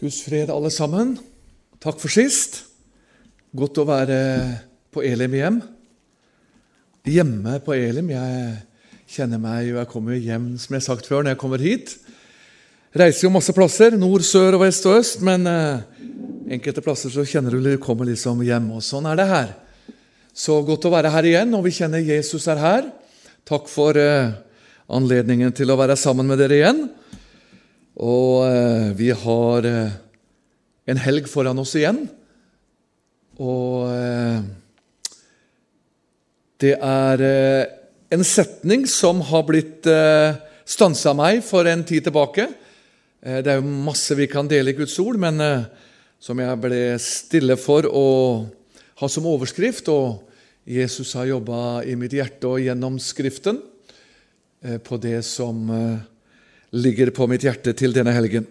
Guds fred alle sammen. Takk for sist. Godt å være på Elim hjem. Hjemme på Elim. Jeg kjenner meg jo, jeg kommer hjem, som jeg har sagt før, når jeg kommer hit. Reiser jo masse plasser, nord, sør og vest og øst, men enkelte plasser så kjenner du du kommer liksom hjem, og sånn er det her. Så godt å være her igjen, og vi kjenner Jesus er her. Takk for anledningen til å være sammen med dere igjen. Og vi har en helg foran oss igjen. Og det er en setning som har blitt stanset meg for en tid tilbake. Det er jo masse vi kan dele i Guds ord, men som jeg ble stille for å ha som overskrift, og Jesus har jobbet i mitt hjerte og gjennom skriften på det som ligger på mitt hjerte til denne helgen.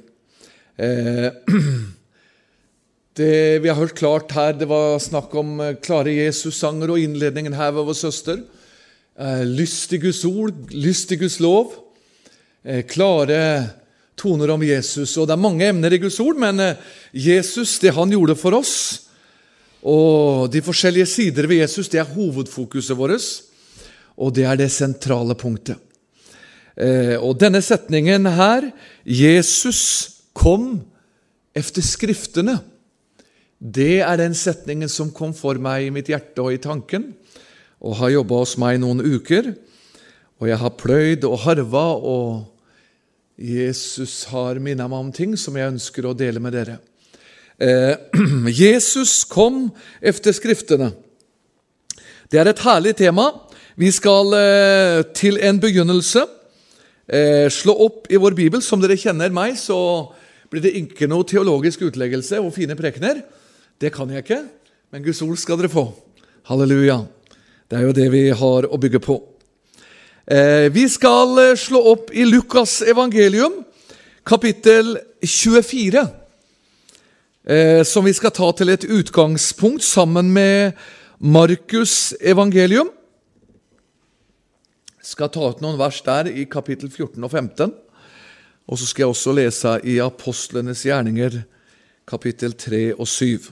Det vi har hørt klart her, det var snakk om klare Jesus-sanger og innledningen her ved vår søster. Lyst i Guds ord, lyst i Guds lov, klare toner om Jesus. Og det er mange emner i Guds ord, men Jesus, det han gjorde for oss, og de forskjellige sider ved Jesus, det er hovedfokuset vårt, og det er det sentrale punktet. Og denne setningen her, Jesus kom efter skriftene, det er den setningen som kom for meg i mitt hjerte og i tanken, og har jobbet hos meg noen uker, og jeg har pløyd og harvet, og Jesus har minnet meg om ting som jeg ønsker å dele med dere. Jesus kom efter skriftene. Det er et herlig tema. Vi skal til en begynnelse slå opp i vår Bibel. Som dere kjenner meg, så blir det ikke noe teologisk utleggelse og fine prekener. Det kan jeg ikke, men Guds ord skal dere få. Halleluja. Det er jo det vi har å bygge på. Vi skal slå opp i Lukas evangelium, kapittel 24, som vi skal ta til et utgangspunkt sammen med Markus evangelium. Jeg skal ta ut noen vers der i kapittel 14 og 15, og så skal jeg også lese i Apostlenes gjerninger, kapittel 3 og 7.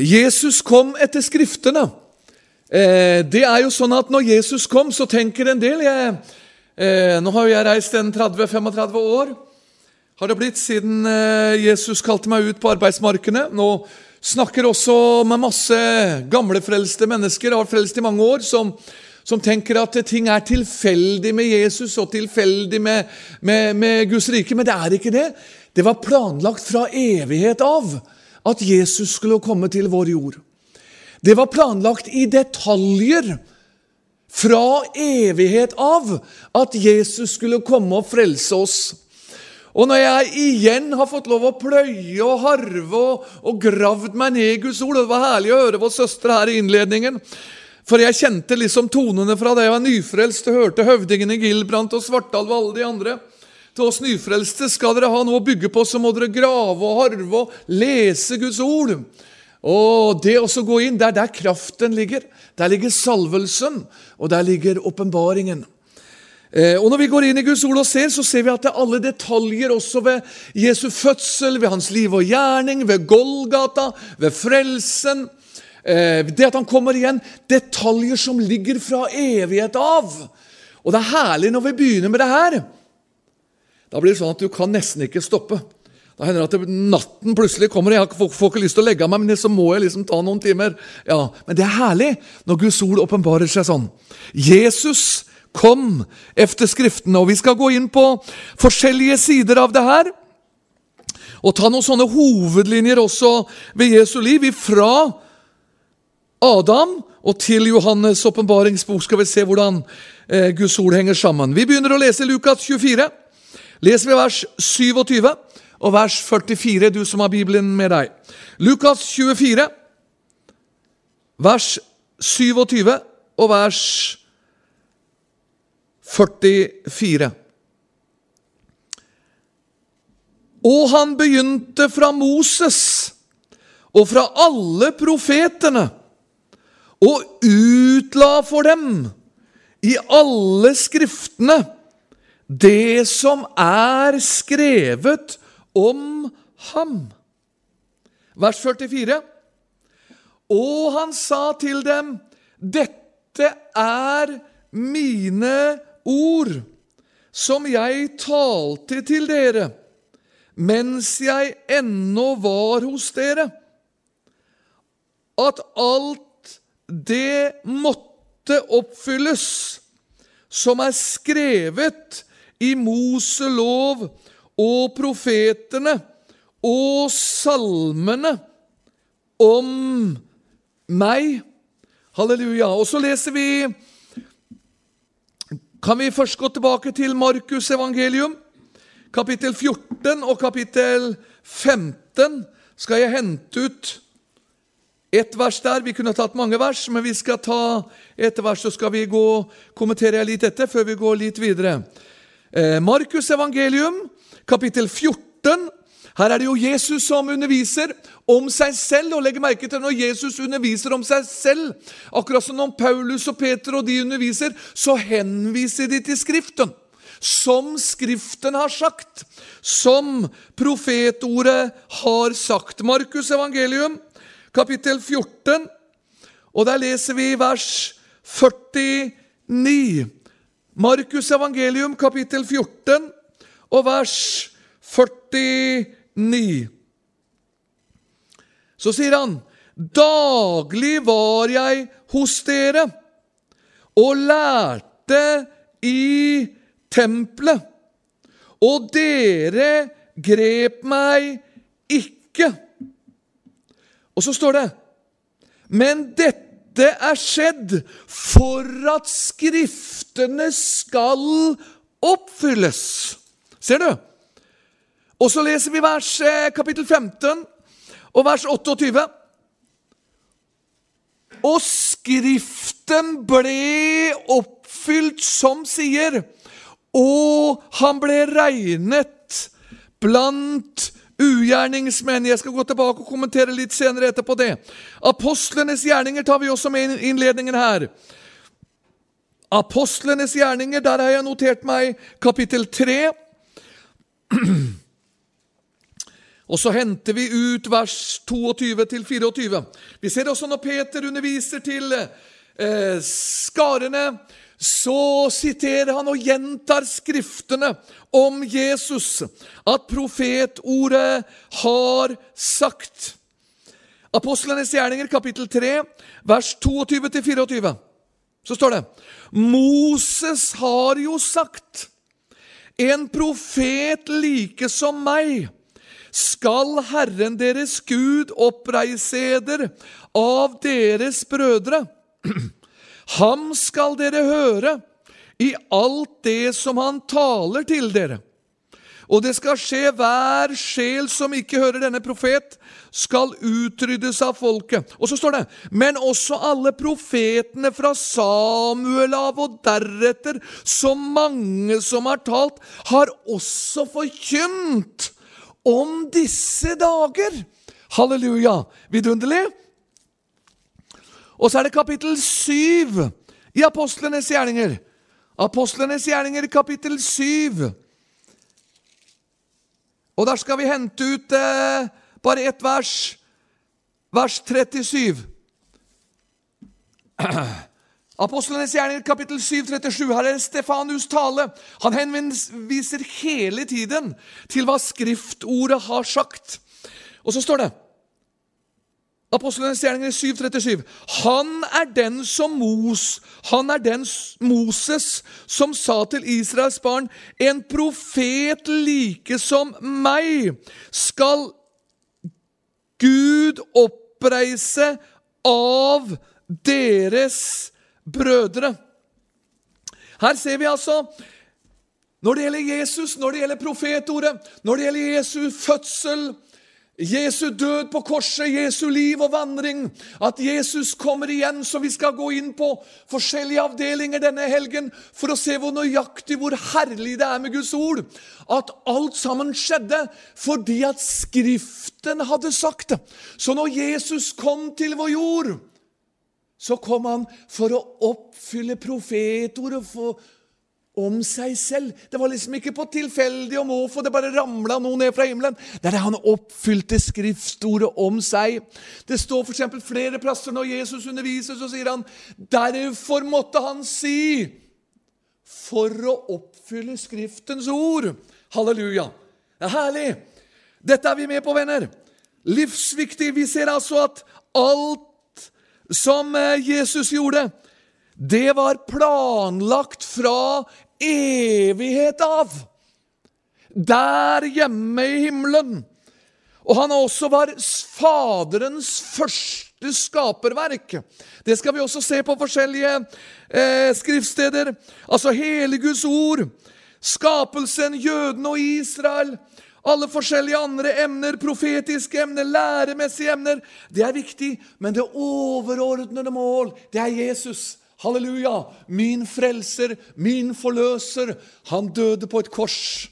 Jesus kom etter skriftene. Det er jo sånn at når Jesus kom, så tenker en del, nå har jeg reist en 30-35 år, har det blitt siden Jesus kalte meg ut på arbeidsmarkene. Nå snakker også med masse gamle frelste mennesker, har frelst i mange år, som tenker at ting er tilfeldig med Jesus og tilfeldig med Guds rike, men det er ikke det. Det var planlagt fra evighet av at Jesus skulle komme til vår jord. Det var planlagt i detaljer fra evighet av at Jesus skulle komme og frelse oss. Og når jeg igjen har fått lov å pløye og harve og gravd meg ned i Guds ord, det var herlig å høre vår søster her i innledningen, for jeg kjente liksom tonene fra det jeg var nyfrelst og hørte høvdingene Gilbrandt og Svartdal og alle de andre. Til oss nyfrelste skal dere ha noe å bygge på, så må dere grave og harve og lese Guds ord. Og det også gå inn, det er der kraften ligger. Der ligger salvelsen, og der ligger åpenbaringen. Og når vi går inn i Guds ord og ser, så ser vi at det er alle detaljer også ved Jesu fødsel, ved hans liv og gjerning, ved Golgata, ved frelsen. Det at han kommer igjen, detaljer som ligger fra evighet av. Og det er herlig når vi begynner med det her. Da blir det sånn at du kan nesten ikke stoppe. Da hender det at natten plutselig kommer, og jeg får ikke lyst til å legge meg, men så må jeg liksom ta noen timer. Ja, men det er herlig når Guds ord åpenbarer seg sånn. Jesus kom efter skriftene, og vi skal gå inn på forskjellige sider av det her, og ta noen sånne hovedlinjer også ved Jesu liv, fra Adam og til Johannes åpenbaringsbok skal vi se hvordan Guds ord henger sammen. Vi begynner å lese Lukas 24, leser vi vers 27 og vers 44, du som har Bibelen med deg. Lukas 24, vers 27 og vers 44. Og han begynte fra Moses og fra alle profeterne og utla for dem i alle skriftene det som är skrevet om ham. Vers 44. Och han sa till dem, detta är mine ord som jag talte till dere, mens jag ännu var hos dere, att allt det måtte uppfyllas som är skrevet i Mose lov och profeterna och salmerna om mig. Halleluja. Och så läser vi, kan vi först gå tillbaka till Markus evangelium, kapitel 14 och kapitel 15. Ska jag hämta ut ett vers där. Vi kunde ha tagit många vers, men vi ska ta ett vers, så ska vi gå kommentera lite efter för vi går lite vidare. Markus evangelium, kapitel 14. Här är det ju Jesus som underviser om sig själv, och lägg märke till när Jesus underviser om sig själv. Akkurat som om Paulus och Peter och de underviser, så hänvisar de till skriften. Som skriften har sagt, som profetordet har sagt. Markus evangelium, kapitel 14, och där läser vi vers 49. Markus evangelium, kapitel 14, och vers 49. Så säger han, daglig var jag hos dere och lärte i templet, och dere grep mig icke. Och så står det, men detta är skedd för att skrifterna skall uppfyllas. Ser du? Och så läser vi vers kapitel 15 och vers 28. Och skriften blev uppfylld som säger, och han blev regnet bland ugärningsmän. Jag ska gå tillbaka och kommentera lite senare efter på det. Apostlarnas gärningar tar vi också med i inledningen här. Apostlarnas gärningar, där har jag noterat mig kapitel 3. Och så hämtar vi ut vers 22 till 24. Vi ser också när Peter undervisar till skarorna, så citerar han och gentar skrifterna om Jesus, att profetordet har sagt. Apostlarnas gärningar, kapitel 3, vers 22-24. Så står det, Moses har ju sagt, en profet like som mig skall Herren deres Gud uppreiseder av deres brödre. Ham skall dere höra i allt det som han talar till dere. Och det skall ske, var själ som icke hörer denne profet skall utryddas av folket. Och så står det, men också alla profeterna från Samuel av och därefter, så många som har talt, har också förkynt om disse dagar. Halleluja, vidunderligt. Och så är det kapitel 7 i Apostlarnas gärningar. Apostlarnas gärningar, kapitel 7. Och där ska vi hämta ut bara ett vers. Vers 37. Apostlarnas gärningar, kapitel 7, 37. Här är Stefanus tale. Han hänvisar hela tiden till vad skriftordet har sagt. Och så står det, Apostlarnas gärningar 7:37. Han är den som Moses som sa till Israels barn, en profet like som mig skall Gud uppreise av deras brödre. Här ser vi alltså, när det gäller Jesus, när det gäller profetordet, när det gäller Jesu födsel, Jesu död på korset, Jesu liv och vandring, att Jesus kommer igen, så vi ska gå in på forskjellige avdelinger denne helgen för att se hvor nøyaktig, hvor herlig det är med Guds ord. Att allt sammen skedde fordi att skriften hade sagt det. Så när Jesus kom till vår jord, så kom han för att uppfylla profetordet, för om sig själv. Det var liksom inte på tillfällig och måfå, det bara ramlade någon ner från himlen. Där han uppfyllde skriftordet om sig. Det står för exempel flera platser när Jesus undervisar så säger han, därför måtte han si, för att uppfylla skriftens ord. Halleluja. Det är härligt. Detta är vi med på, vänner. Livsviktigt. Vi ser alltså att allt som Jesus gjorde, det var planlagt från evighet av. Där hemma i himlen. Och han också var faderens första skaperverk. Det ska vi också se på olika skriftstäder. Alltså heligus ord, skapelsen, jøden och Israel. Alla olika andra ämnen, profetiska ämnen, läromässiga ämnen. Det är viktigt, men det överordnade mål, det är Jesus. Halleluja, min frälser, min förlöser. Han döde på ett kors.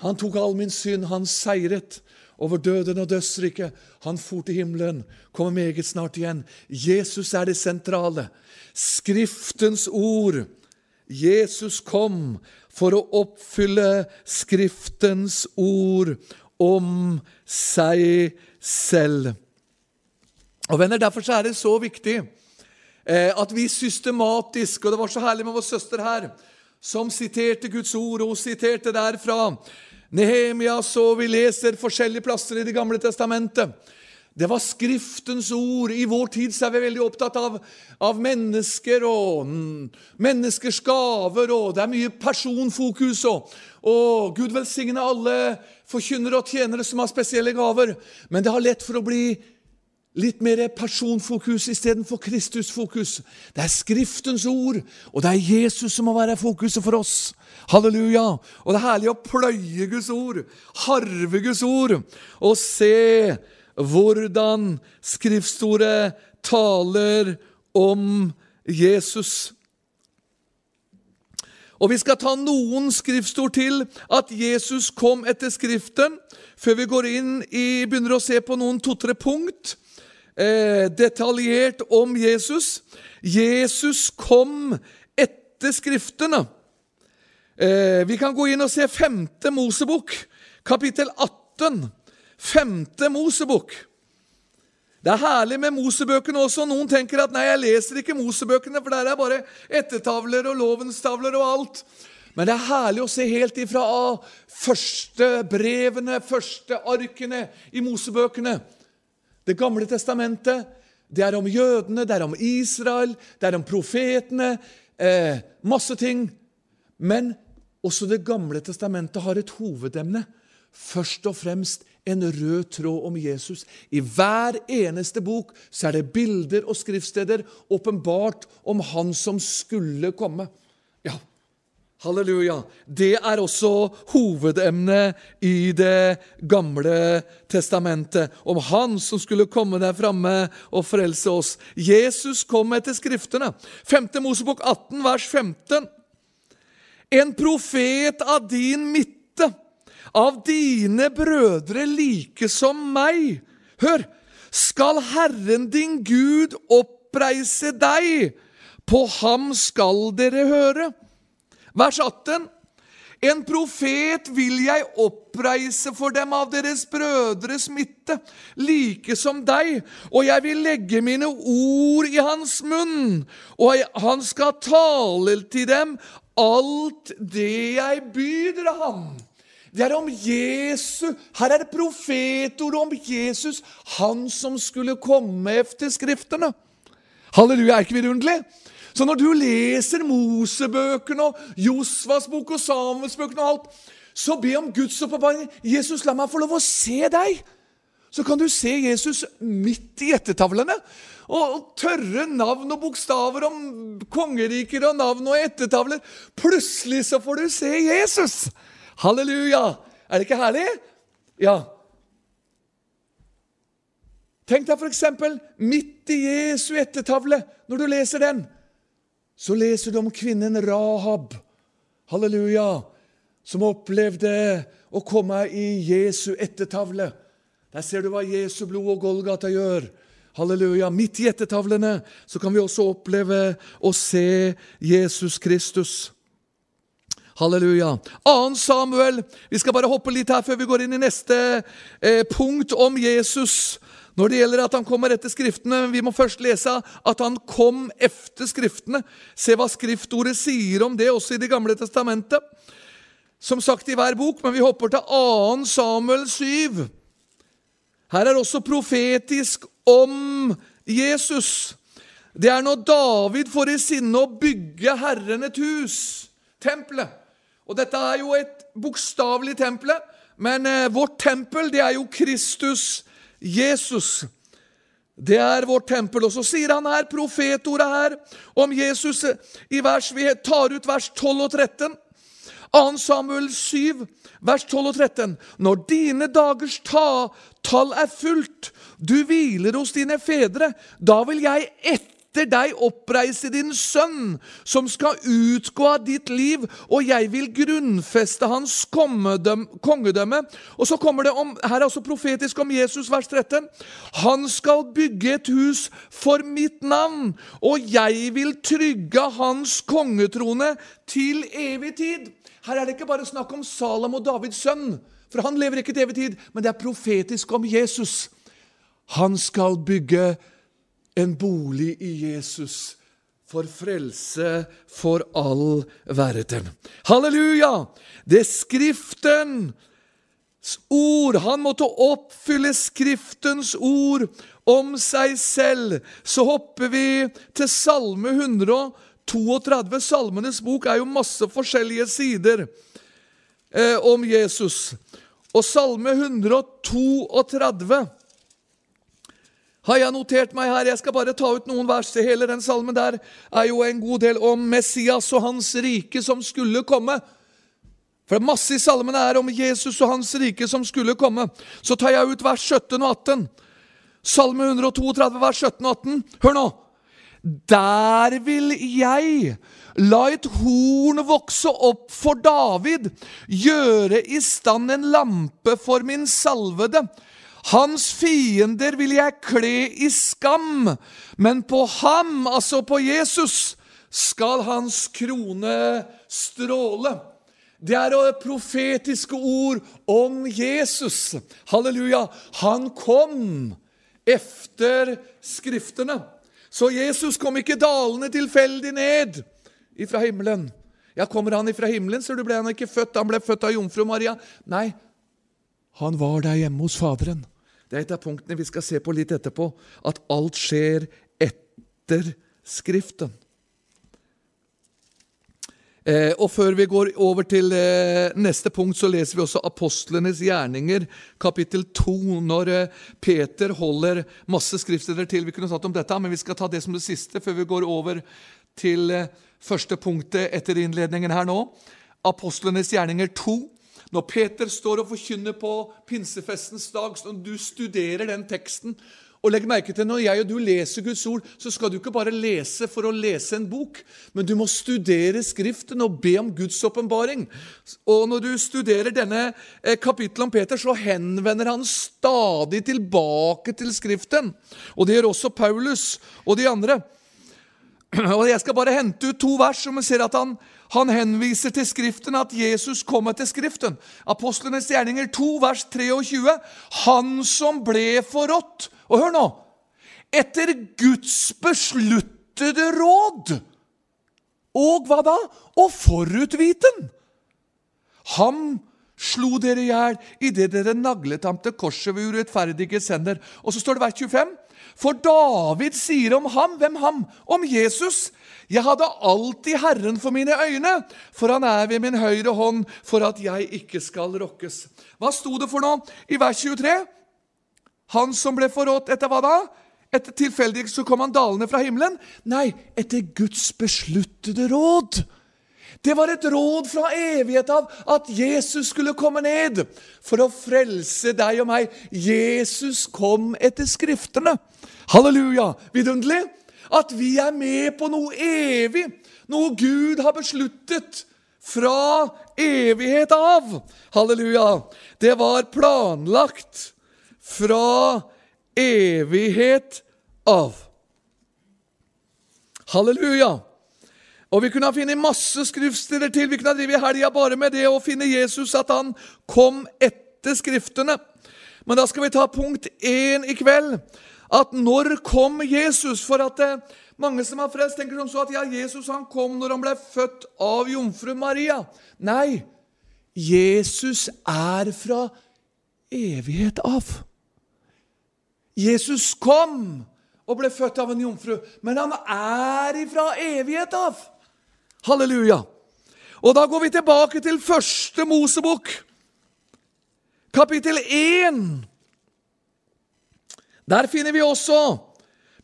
Han tog all min synd, han sejret över döden och dödsriket. Han for till himlen, kommer meget snart igen. Jesus är det centrala. Skriftens ord. Jesus kom för att uppfylla skriftens ord om sig själv. Och vänner, därför så är det så viktigt att vi systematiskt, och det var så härligt med vår syster här som citerade Guds ord och citerade därifrån Nehemia, så vi läser olika platser i det gamla testamentet. Det var skriftens ord. I vår tid så är vi väldigt upptatt av människor och människors gaver, och det är mycket personfokus och Gud välsigna alla förkynnare och tjänare som har speciella gaver, men det har lätt för att bli lite mer personfokus istället för Kristusfokus. Det är skriftens ord, och det är Jesus som har varit fokuset för oss. Halleluja! Och det är härligt att plöja Guds ord, harve Guds ord, och se hurdan skriftstordet talar om Jesus. Och vi ska ta någon skriftstord till att Jesus kom efter skriften, för vi går in i börjar att se på någon totre punkt. Detaljerat om Jesus. Jesus kom efter skrifterna. Vi kan gå in och se Femte Mosebok, kapitel 18. Femte Mosebok. Det är härligt med Moseböckerna också. Någon tänker att nej, jag läser inte Moseböckerna, för där är bara ettertavler och lovenstavler och allt. Men det är härligt att se helt ifrån första brevene, första arkene i Moseböckerna. Det gamla testamentet, det är om jødene, det är om Israel, det är om profeterna, massa ting. Men också det gamla testamentet har ett huvudämne. Först och främst en röd tråd om Jesus. I var eneste bok så är det bilder och skriftsteder uppenbart om han som skulle komma. Ja, halleluja. Det är också huvudämne i det gamla testamentet, om han som skulle komma där framme och frälsa oss. Jesus kom efter skrifterna. Femte Mosebok 18, vers 15. En profet av din mitte, av dine brödre like som mig. Hör, skall Herren din Gud uppreise dig, på ham skall dere höra. Vers 18. En profet vill jag uppreise för dem av deras brödres mitte, like som dig, och jag vill lägga mina ord i hans mun, och han ska tala till dem allt det jag bjuder ham. Det är om Jesus. Här är det profetor om Jesus, han som skulle komma efter skrifterna. Halleluja, är inte vidunderligt? Så när du läser Moseböckerna och Josvas bok och Samuels bok och allt, så be om Guds uppenbarelse. Jesus, låt mig få lov att se dig. Så kan du se Jesus mitt i ettertavlene. Och törre navn och bokstaver om kongeriker och navn och ettertavler. Plötsligt så får du se Jesus. Halleluja. Är det inte härligt? Ja. Tänk dig för exempel mitt i Jesu ettertavle, när du läser den, så läser de om kvinnan Rahab. Halleluja. Som upplevde att komma i Jesu ettertavle. Där ser du vad Jesu blod och Golgata gör. Halleluja. Mitt i ettertavlene så kan vi också uppleva och se Jesus Kristus. Halleluja. 2 Samuel. Vi ska bara hoppa lite här för vi går in i nästa punkt om Jesus. När det gäller att han kommer efter skrifterna, men vi måste först läsa att han kom efter skrifterna. Se vad skriftordet säger om det också i det gamla testamentet. Som sagt i varje bok, men vi hoppar till 2 Samuel 7. Här är också profetisk om Jesus. Det är när David får i sinne att bygga Herren ett hus, templet. Och detta är ju ett bokstavligt tempel, men vårt tempel det är ju Kristus Jesus. Det är vårt tempel. Och så säger han här, profetordet här, om Jesus i vers, vi tar ut vers 12 och 13. 2 Samuel 7, vers 12 och 13. När dina dagers tal är fullt, du viler hos dina fäder, då vill jag efter dig uppreisa din son som ska utgå av ditt liv, och jag vill grundfästa hans kongedöme. Och så kommer det om, här är alltså profetiskt om Jesus, vers 13. Han ska bygga ett hus för mitt namn, och jag vill trygga hans kongetrone till evig tid. Här är det inte bara snakk om Salomo, Davids sønn, för han lever inte i evig tid, men det är profetiskt om Jesus. Han ska bygga en bolig i Jesus för frälse för all världen. Halleluja! Det är skriftens ord. Han måste uppfylla skriftens ord om sig själv. Så hoppar vi till Salme 100. 32. Salmenes bok är ju massa forskjellige sidor om Jesus. Och Salme 132 har jag noterat mig här. Jag ska bara ta ut någon vers. Hela den salmen där är ju en god del om Messias och hans rike som skulle komma. För massor i salmen är om Jesus och hans rike som skulle komma. Så tar jag ut vers 17 och 18. Salme 132, vers 17 och 18. Hör nu. Där vill jag la ett horn växa upp för David, göra i stand en lampe för min salvede. Hans fiender vill jag klä i skam, men på ham, alltså på Jesus, skall hans krone stråle. Det är profetiska ord om Jesus. Halleluja, han kom efter skrifterna. Så Jesus kom inte dalande tillfälligt ned ifrån himlen. Ja, kommer han ifrån himlen så blev han inte född. Han blev född av Jungfru Maria. Nej, han var där hemma hos fadern. Det är ett av punkterna vi ska se på lite efterpå. Att allt sker efter skriften. Och för vi går över till nästa punkt så läser vi också Apostlarnas gärningar kapitel 2 när Peter håller massa skrifter till. Vi kunde ha sagt om detta, men vi ska ta det som det sista för vi går över till första punkten efter inledningen här nu. Apostlarnas gärningar 2. När Peter står och förkynner på pinsefestens dag, så du studerar den texten och lägg märke till när jag och du läser Guds ord, så ska du inte bara läsa för att läsa en bok, men du måste studera skriften och be om Guds uppenbaring. Och när du studerar denna kapitel om Peter, så hänvänder han stadigt tillbaka till skriften. Och det gör också Paulus och de andra. Och jag ska bara hämta ut 2 vers som man ser att han hänvisar till skriften, att Jesus kommer till skriften. Apostlarnas gärningar 2, vers 23. Han som blev förrådd. Och hör nu. Efter Guds beslutade råd. Och vad då? Och förutviten. Han slog dere ihjäl i det dere naglet ham till korset vid urettfärdiges händer. Och så står det vers 25. För David säger om ham, vem ham? Om Jesus. Jag hade alltid Herren för mina ögon, för han är vid min högra hand, för att jag inte skall rockes. Vad stod det för nå? I vers 23. Han som blev förrådd efter vad då? Efter tillfälligt så kom han dalande från himlen. Nej, efter Guds beslutade råd. Det var ett råd från evighet av att Jesus skulle komma ned för att frälsa dig och mig. Jesus kom efter skrifterna. Halleluja, vidunderlig. Att vi är med på något evigt, något Gud har beslutat från evighet av. Halleluja, det var planlagt från evighet av. Halleluja. Og vi kunne ha funnet masse skriftsteder til. Vi kunne ha drivet helgen bare med det å finne Jesus, at han kom etter skriftene. Men da skal vi ta punkt 1 i kveld. At når kom Jesus? For at mange som har frelst tenker om så at ja, Jesus han kom når han ble født av Jungfru Maria. Nei, Jesus er fra evighet av. Jesus kom og ble født av en jomfru, men han er ifra evighet av. Halleluja! Og da går vi tilbake til Første Mosebok, kapittel 1. Der finner vi også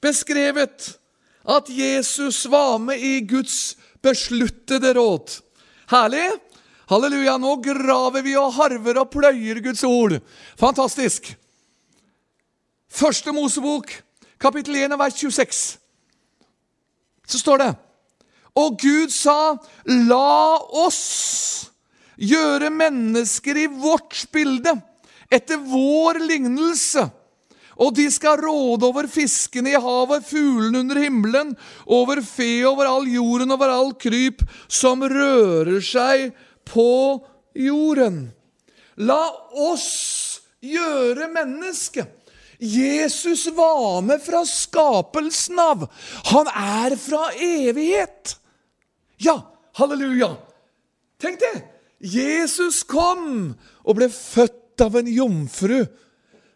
beskrevet at Jesus var med i Guds besluttede råd. Herlig! Halleluja! Nå graver vi og harver og pløyer Guds ord. Fantastisk! Første Mosebok, kapittel 1, vers 26. Så står det: «Og Gud sa, la oss gjøre mennesker i vårt bilde, etter vår lignelse, og de skal råde over fiskene i havet, fuglene under himmelen, over fe, over all jorden, over all kryp, som rører seg på jorden.» La oss gjøre mennesket. Jesus var med fra skapelsen av. Han er fra evighet. Ja, halleluja. Tenk det. Jesus kom og ble født av en jomfru,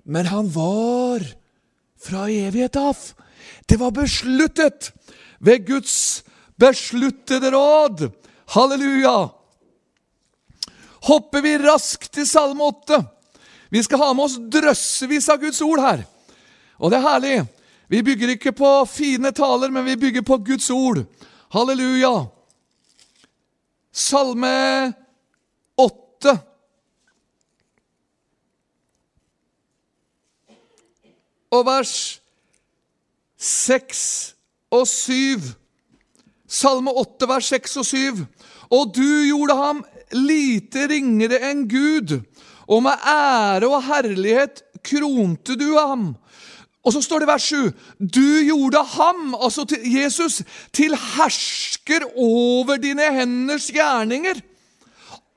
men han var fra evighet av. Det var besluttet ved Guds besluttede råd. Halleluja. Hopper vi raskt til Salme 8. Vi skal ha med oss drøssevis av Guds ord her. Og det er herlig. Vi bygger ikke på fine taler, men vi bygger på Guds ord. Halleluja. Salme 8. Og vers 6 og 7. Salme 8, vers 6 og 7. «Og du gjorde ham lite ringere enn Gud, og med ære og herlighet kronte du ham.» Og så står det vers 7. «Du gjorde ham, altså til Jesus, til hersker over dine henders gjerninger.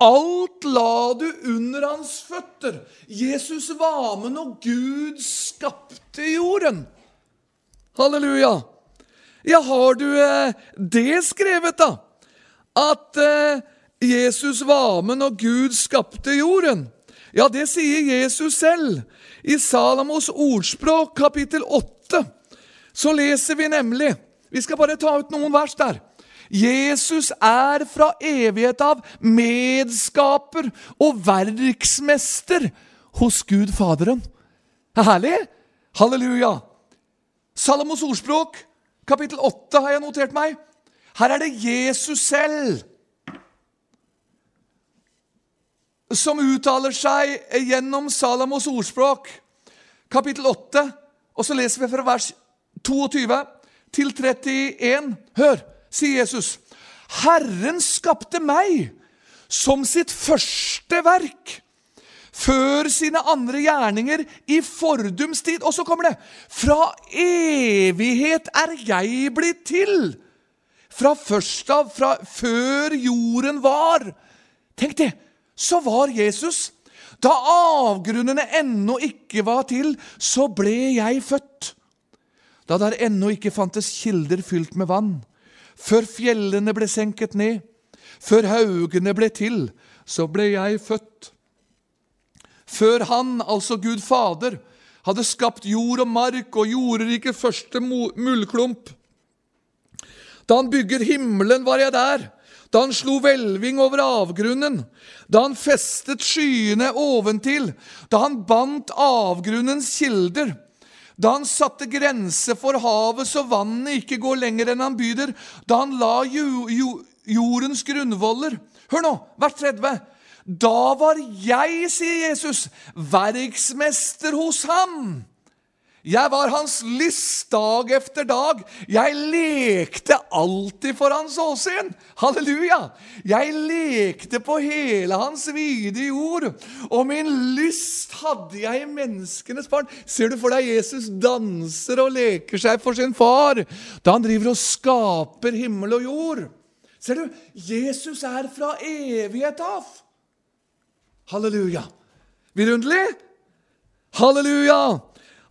Alt la du under hans føtter.» Jesus var med når Gud skapte jorden. Halleluja! Ja, har du det skrevet da? At Jesus var med når Gud skapte jorden. Ja, det sier Jesus selv. I Salomos ordspråk, kapittel 8, så leser vi nemlig, vi skal bare ta ut noen vers der. Jesus er fra evighet av medskaper og verksmester hos Gud Faderen. Herlig! Halleluja! Salomos ordspråk, kapittel 8 har jeg notert meg. Her er det Jesus selv som uttaler seg gjennom Salomos ordspråk, kapittel 8, og så leser vi fra vers 22 til 31. Hør, sier Jesus: «Herren skapte meg som sitt første verk, før sine andre gjerninger i fordums tid.» Og så kommer det: «Fra evighet er jeg blitt til, fra først av, fra før jorden var.» Tenk det! Så var Jesus. Da avgrunnene ennå ikke var til, så ble jeg født. Da der ennå ikke fantes kilder fylt med vann, før fjellene ble senket ned, før haugene ble til, så ble jeg født. Før han, altså Gud Fader, hadde skapt jord og mark og jordrike første muldklump. Da han bygger himmelen var jeg der. Da han slo hvelving over avgrunnen, da han festet skyene oventil, da han bandt avgrunnens kilder, da han satte grense for havet så vannet ikke går lenger enn han byder, da han la jordens grunnvoller. Hør nå, vers 30. Da var jeg, sier Jesus, verksmester hos ham. Jeg var hans lyst dag efter dag. Jeg lekte alltid for hans åsyn. Halleluja! Jeg lekte på hele hans vide jord, og min lyst hadde jeg i menneskenes barn. Ser du for deg Jesus danser og leker seg for sin far, da han driver og skaper himmel og jord. Ser du, Jesus är från evighet av. Halleluja. Vidunderlig? Halleluja.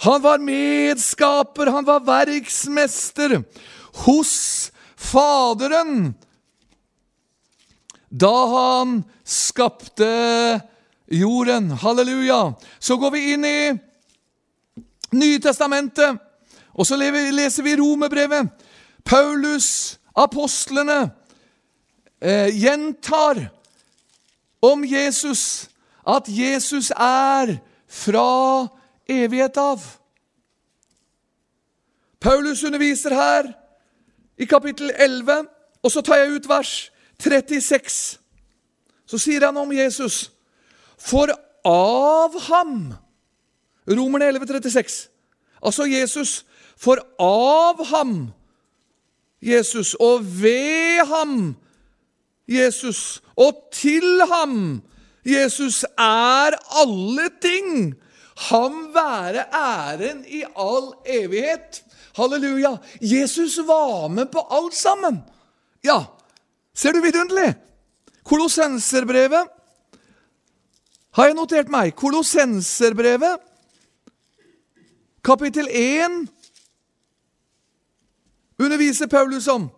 Han var medskaper, han var verksmäster hos Faderen da han skapte jorden. Halleluja. Så går vi in i Nytestamentet. Och så läser vi Romerbrevet. Paulus, apostlarna gentar om Jesus att Jesus är från evighet av. Paulus undervisar här i kapitel 11, och så tar jag ut vers 36. Så säger han om Jesus: för av ham, Romerne 11:36. Alltså Jesus, för av ham, Jesus, och ved ham, Jesus, och till ham, Jesus, är alla ting. Han være æren i all evighet. Halleluja. Jesus var med på alt sammen. Ja, ser du vidunderlig? Kolosenserbrevet. Har jeg notert meg? Kolosenserbrevet. Kapitel 1. Underviser Paulus om.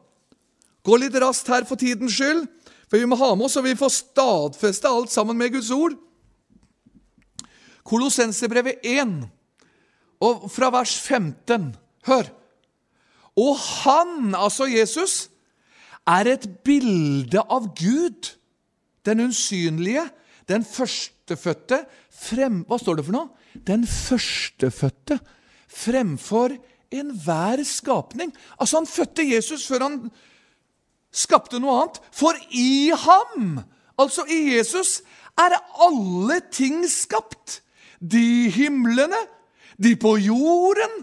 Gå litt raskt her for tidens skyld, for vi må ha med oss, og vi får stadfeste alt sammen med Guds ord. Kolosenserbrevet 1, og fra vers 15, hør. Og han, altså Jesus, er et bilde av Gud, den usynlige, den førstefødte, hva står det for noe? Den førstefødte, fremfor enhver skapning. Altså han fødte Jesus før han skapte noe annet, for i ham, altså i Jesus, er alle ting skapt. De himlene, de på jorden,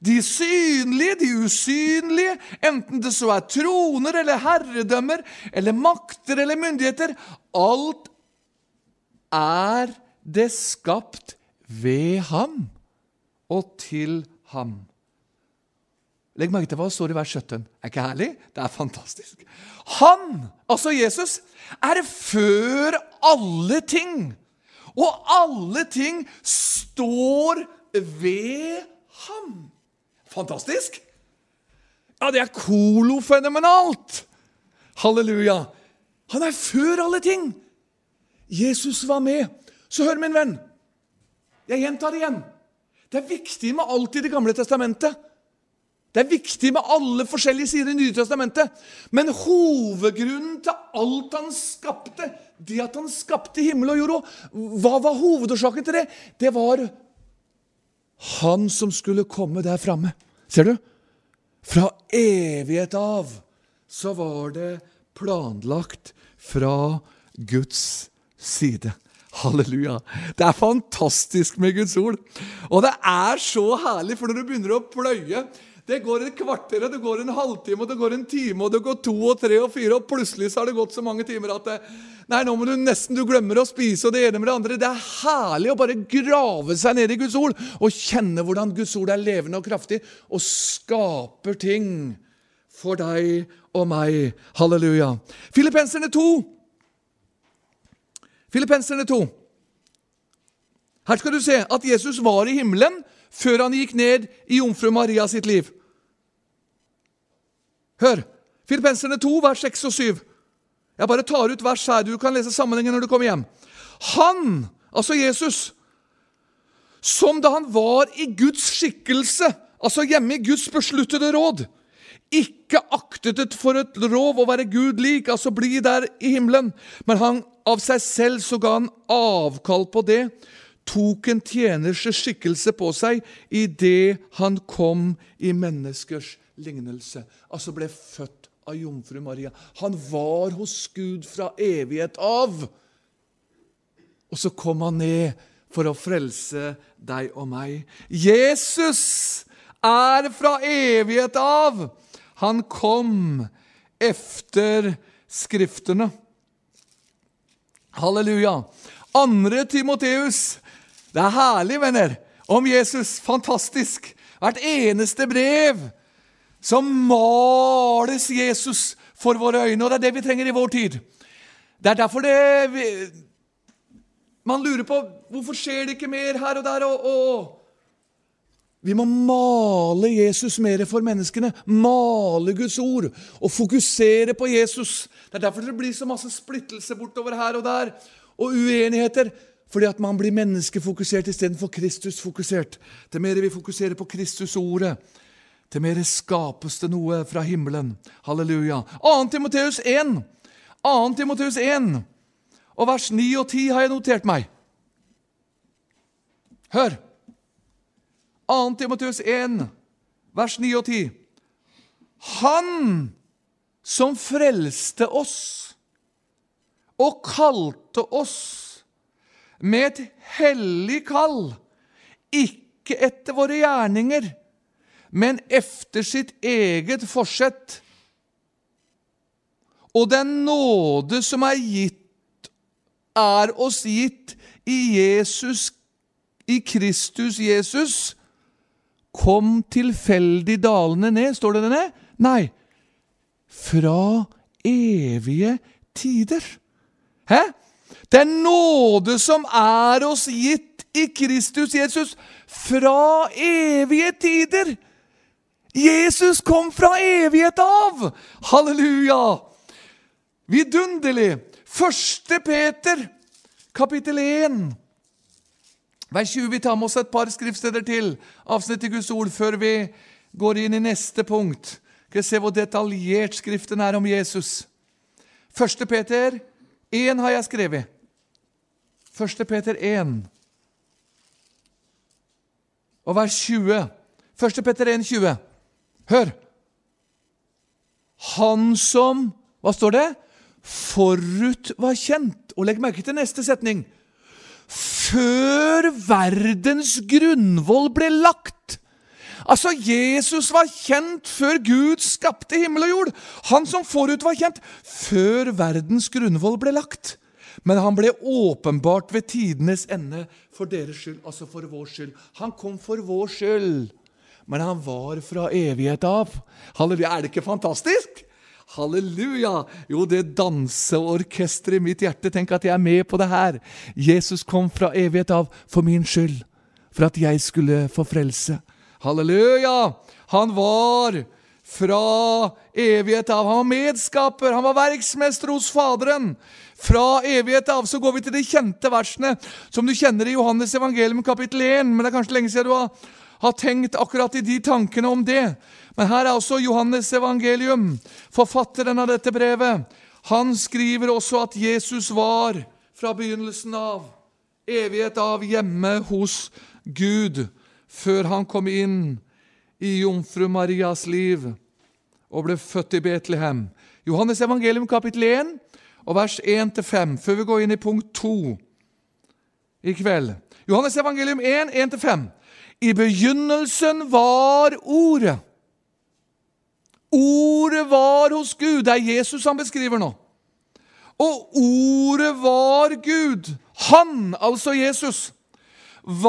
de synlige, de usynlige, enten det så er troner eller herredømmer, eller makter eller myndigheter, alt er det skapt ved ham og til ham. Legg merke til hva står i vers 17. Er ikke herlig? Det er fantastisk. Han, altså Jesus, er før alle ting, og alle ting står ved ham. Fantastisk! Ja, det er kolofenomenalt! Halleluja! Han er før alle ting. Jesus var med. Så hør, min venn, jeg gjentar igjen. Det er viktig med alt i Det Gamle Testamentet. Det er viktig med alle forskjellige sider i Nye Testamentet. Men hovedgrunnen til alt han skapte, det at han skapte himmel og jord, og hva var hovedårsaken til det? Det var han som skulle komme der fremme. Ser du? Fra evighet av så var det planlagt fra Guds side. Halleluja. Det er fantastisk med Guds ord. Og det er så herlig, for når du begynner å pløye, det går et kvarter, og det går en halvtime, og det går en time, og det går 2 og 3 og 4, og plutselig så har det gått så mange timer at nei, nå må du nesten, du glemmer å spise, og det ene med det andre. Det er herlig å bare grave seg ned i Guds ord, og kjenne hvordan Guds ord er levende og kraftig, og skaper ting for deg og meg. Halleluja. Filippenserne 2. Her skal du se at Jesus var i himmelen før han gikk ned i Jungfru Maria sitt liv. Hør, Filippenserne 2, vers 6 og 7. Jeg bare tar ut vers her, du kan lese sammenhengen når du kommer hjem. Han, altså Jesus, som da han var i Guds skikkelse, altså hjemme i Guds besluttede råd, ikke aktet det for et rov å være Gud lik, altså bli der i himmelen, men han av seg selv så ga han avkall på det, tok en tjeners skikkelse på seg i det han kom i menneskers lignelse. Altså ble født av Jungfru Maria. Han var hos Gud fra evighet av. Og så kom han ned for å frelse deg og meg. Jesus er fra evighet av. Han kom efter skriftene. Halleluja. 2. Timoteus. Det er herlig, venner, om Jesus. Fantastisk. Hvert eneste brev som males Jesus for våre øyne, og det det vi trenger i vår tid. Det derfor man lurer på, hvorfor skjer det ikke mer her og der, og vi må male Jesus mer for menneskene, male Guds ord, og fokusere på Jesus. Det derfor det blir så masse splittelse bortover her og der, og uenigheter, fordi at man blir menneskefokusert i stedet for Kristusfokusert. Det mer vi fokuserer på Kristus ordet, det mer skapes det noe fra himmelen. Halleluja. 2. Timoteus 1, og vers 9 og 10 har jeg notert meg. Hør! 2. Timoteus 1, vers 9 og 10. Han som frelste oss og kalte oss med et hellig kall, ikke etter våre gjerninger, men efter sitt eget forsett, og den nåde som er oss gitt i Kristus Jesus, kom tilfeldig dalende ned, står det det ned? Nei, fra evige tider. Hæ? Den nåde som er oss gitt i Kristus Jesus, fra evige tider. Jesus kom fra evighet av. Halleluja! Vidunderlig. 1. Peter, kapittel 1. Vers 20, vi tar med oss et par skriftsteder til, avsnitt i Guds ord, før vi går inn i neste punkt. Skal vi se hvor detaljert skriften er om Jesus. 1. Peter 1 har jeg skrevet. 1. Peter 1. Og vers 20. 1. Peter 1, 20. Hør! Han som, hva står det? Forut var kjent. Og legg merke til neste setning. Før verdens grunnvoll ble lagt. Altså, Jesus var kjent før Gud skapte himmel og jord. Han som forut var kjent før verdens grunnvoll ble lagt. Men han ble åpenbart ved tidenes ende for deres skyld, altså for vår skyld. Han kom for vår skyld, men han var fra evighet av. Halleluja, er det ikke fantastisk? Halleluja! Jo, det danseorkestret i mitt hjerte, tenk at jeg er med på det her. Jesus kom fra evighet av for min skyld, for at jeg skulle få frelse. Halleluja! Han var fra evighet av. Han var medskaper, han var verksmester hos Faderen. Fra evighet av, så går vi til de kjente versene, som du kjenner i Johannes evangelium kapittel 1, men det er kanskje lenge siden du har tenkt akkurat i de tankene om det. Men her er også Johannes evangelium, forfatteren av dette brevet. Han skriver også at Jesus var fra begynnelsen av, evighet av, hjemme hos Gud, før han kom inn i Jungfru Marias liv og ble født i Betlehem. Johannes evangelium kapittel 1, og vers 1-5, før vi går inn i punkt 2 i kveld. Johannes evangelium 1, 1-5. I begynnelsen var ordet. Ordet var hos Gud. Det er Jesus han beskriver nå. Og ordet var Gud. Han, altså Jesus,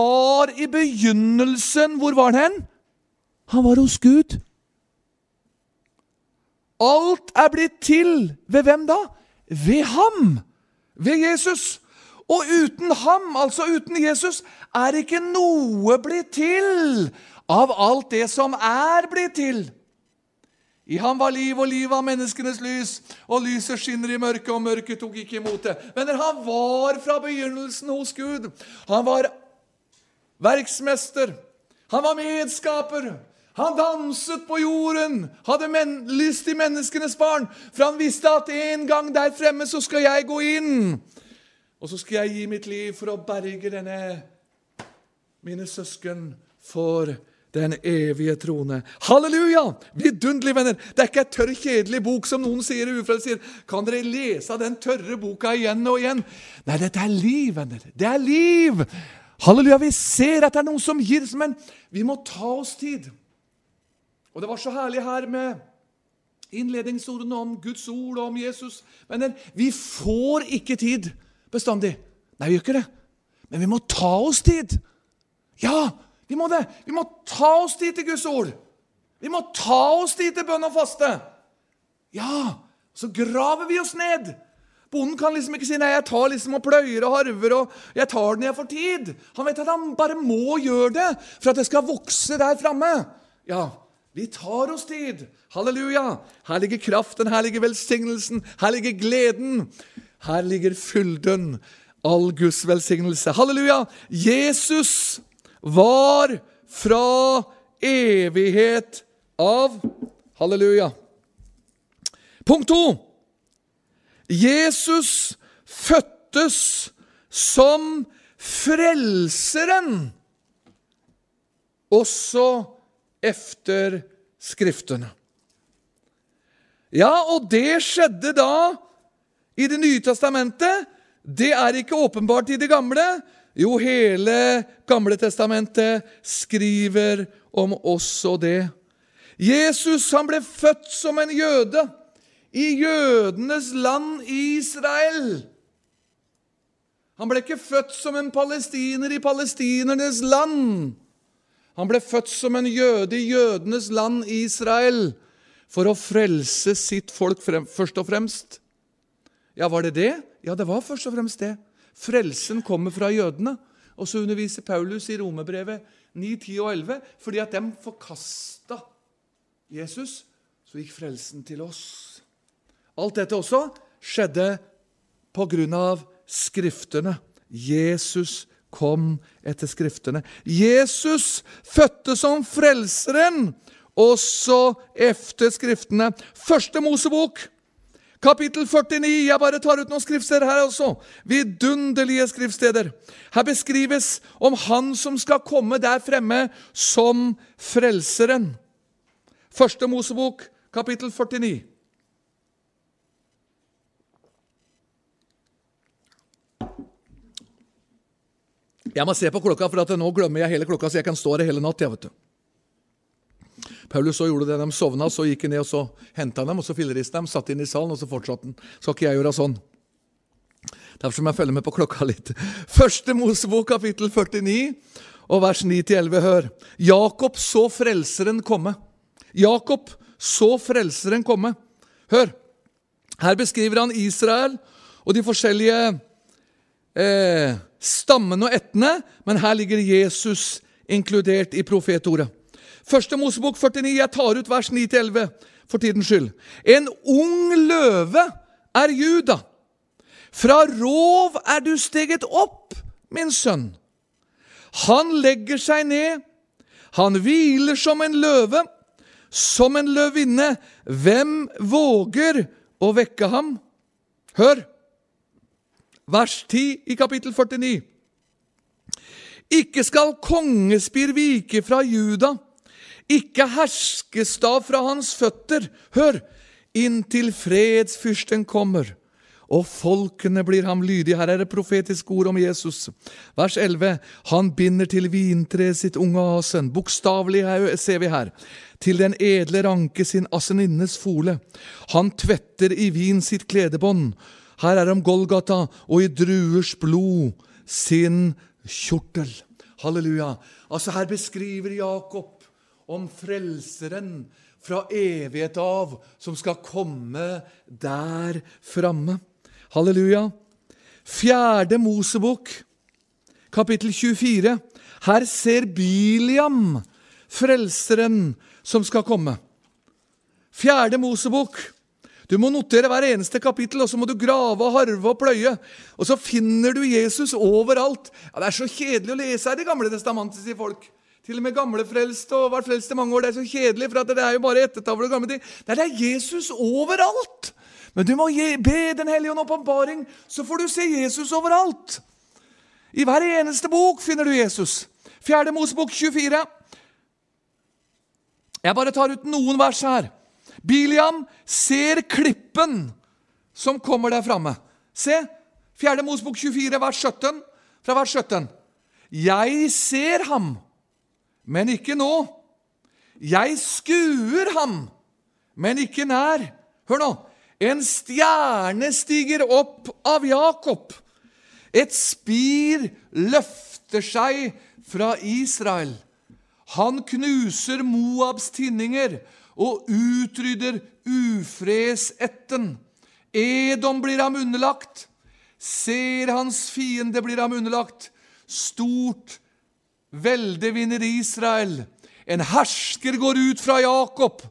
var i begynnelsen. Hvor var han hen? Han var hos Gud. Alt er blitt til. Ved hvem da? Ved ham. Ved Jesus. Og uten ham, altså uten Jesus, er ikke noe blitt til av alt det som er blitt til. I ham var liv, og liv var menneskenes lys, og lyset skinner i mørket, og mørket tok ikke imot det. Men han var fra begynnelsen hos Gud. Han var verksmester. Han var medskaper. Han danset på jorden, hadde lyst i menneskenes barn, for han visste at en gang der fremme så skal jeg gå inn. Og så skal jeg gi mitt liv for å berge mine søsken for den evige trone. Halleluja! Vidunderlig, venner. Det er ikke en tørr, kjedelig bok som noen sier i ufrelsen. Kan dere lese den tørre boka igjen og igjen? Nei, dette er liv, venner. Det er liv! Halleluja, vi ser at det er noen som gir, men vi må ta oss tid. Og det var så herlig her med innledningsordene om Guds ord og om Jesus. Venner, vi får ikke tid bestandig. Nei, vi gjør ikke det. Men vi må ta oss tid. Ja, vi må det. Vi må ta oss tid til Guds ord. Vi må ta oss tid til bønn og faste. Ja, Så graver vi oss ned. Bonden kan liksom ikke si, nei, jeg tar liksom og pløyer og harver, og jeg tar det når jeg får tid. Han vet at han bare må gjøre det, for at det skal vokse der fremme. Ja, vi tar oss tid. Halleluja. Her ligger kraften, her ligger velsignelsen, her ligger gleden. Her ligger fylden, all Guds velsignelse. Halleluja. Jesus var fra evighet av. Halleluja. Punkt 2. Jesus fødtes som frälsaren också efter skrifterna. Ja, och det skedde då i det nya testamentet. Det är inte uppenbart i det gamla. Jo, hela gamla testamentet skriver om också det. Jesus, han blev född som en jude i jødenes land Israel. Han ble ikke født som en palestiner i palestinernes land. Han ble født som en jøde i jødenes land Israel for å frelse sitt folk først og fremst. Ja, var det det? Ja, det var først og fremst det. Frelsen kommer fra jødene. Og så underviser Paulus i Romerbrevet 9, 10 og 11, fordi at de forkastet Jesus, så gikk frelsen til oss. Alt dette også skjedde på grunn av skriftene. Jesus kom etter skriftene. Jesus fødte som frelseren, også efter skriftene. Første Mosebok, kapittel 49. Jeg bare tar ut noen skriftsteder her også. Vidunderlige skriftsteder. Her beskrives om han som skal komme der fremme som frelseren. Første Mosebok, kapittel 49. Jeg må se på klokka, for at nå glemmer jeg hele klokka, så jeg kan stå her hele natt, jeg vet du. Paulus så gjorde det, de sovna, så gikk han ned og så hentet dem, og så filleriste dem, satt inn i salen, og så fortsatte han. Skal ikke jeg gjøre sånn. Derfor må jeg følge med på klokka litt. Første Mosebok, kapittel 49, og vers 9-11, hør. Jakob så frelseren komme. Jakob så frelseren komme. Hør, her beskriver han Israel, og de forskjellige stammen og ettene, men her ligger Jesus inkludert i profetordet. Første Mosebok 49, jeg tar ut vers 9-11 for tidens skyld. En ung løve er Juda. Fra rov er du steget opp, min sønn. Han legger seg ned. Han hviler som en løve, som en løvinne. Hvem våger å vekke ham? Hør! Vers 10 i kapittel 49. Ikke skal kongespir vike fra Juda, ikke herskestav fra hans føtter. Hør, inntil fredsfyrsten kommer, og folkene blir ham lydige. Her er det profetiske ord om Jesus. Vers 11. Han binder til vintreet sitt unge asen. Bokstavelig ser vi her. Til den edle ranke sin aseninnes fole. Han tvetter i vin sitt kledebånd. Her er om Golgata og i druers blod sin kjortel. Halleluja. Altså her beskriver Jakob om frelseren fra evighet av som skal komme der framme. Halleluja. Fjerde Mosebok, kapittel 24. Her ser Bileam frelseren som skal komme. Fjerde Mosebok. Du må notere hver eneste kapittel, og så må du grave og harve og pløye. Og så finner du Jesus overalt. Ja, det er så kjedelig å lese her i det gamle testamentet, sier folk. Til og med gamle frelste og vært frelste mange år. Det er så kjedelig, for det er jo bare ettertavler og gamle ting. Der er Jesus overalt. Men du må be den hellige ånd åpenbaring, så får du se Jesus overalt. I hver eneste bok finner du Jesus. Fjerde Mosebok 24. Jeg bare tar ut noen vers her. Bileam ser klippen som kommer der framme. Se, 4. Mosebok 24, vers 17, fra vers 17. Jeg ser ham, men ikke nå. Jeg skuer ham, men ikke nær. Hør nå. En stjerne stiger opp av Jakob. Et spir løfter seg fra Israel. Han knuser Moabs tinninger och utrydder ufräsätten. Edom blir han underlagt. Ser hans fiende blir han underlagt. Stort välde vinner Israel. En härsker går ut från Jakob.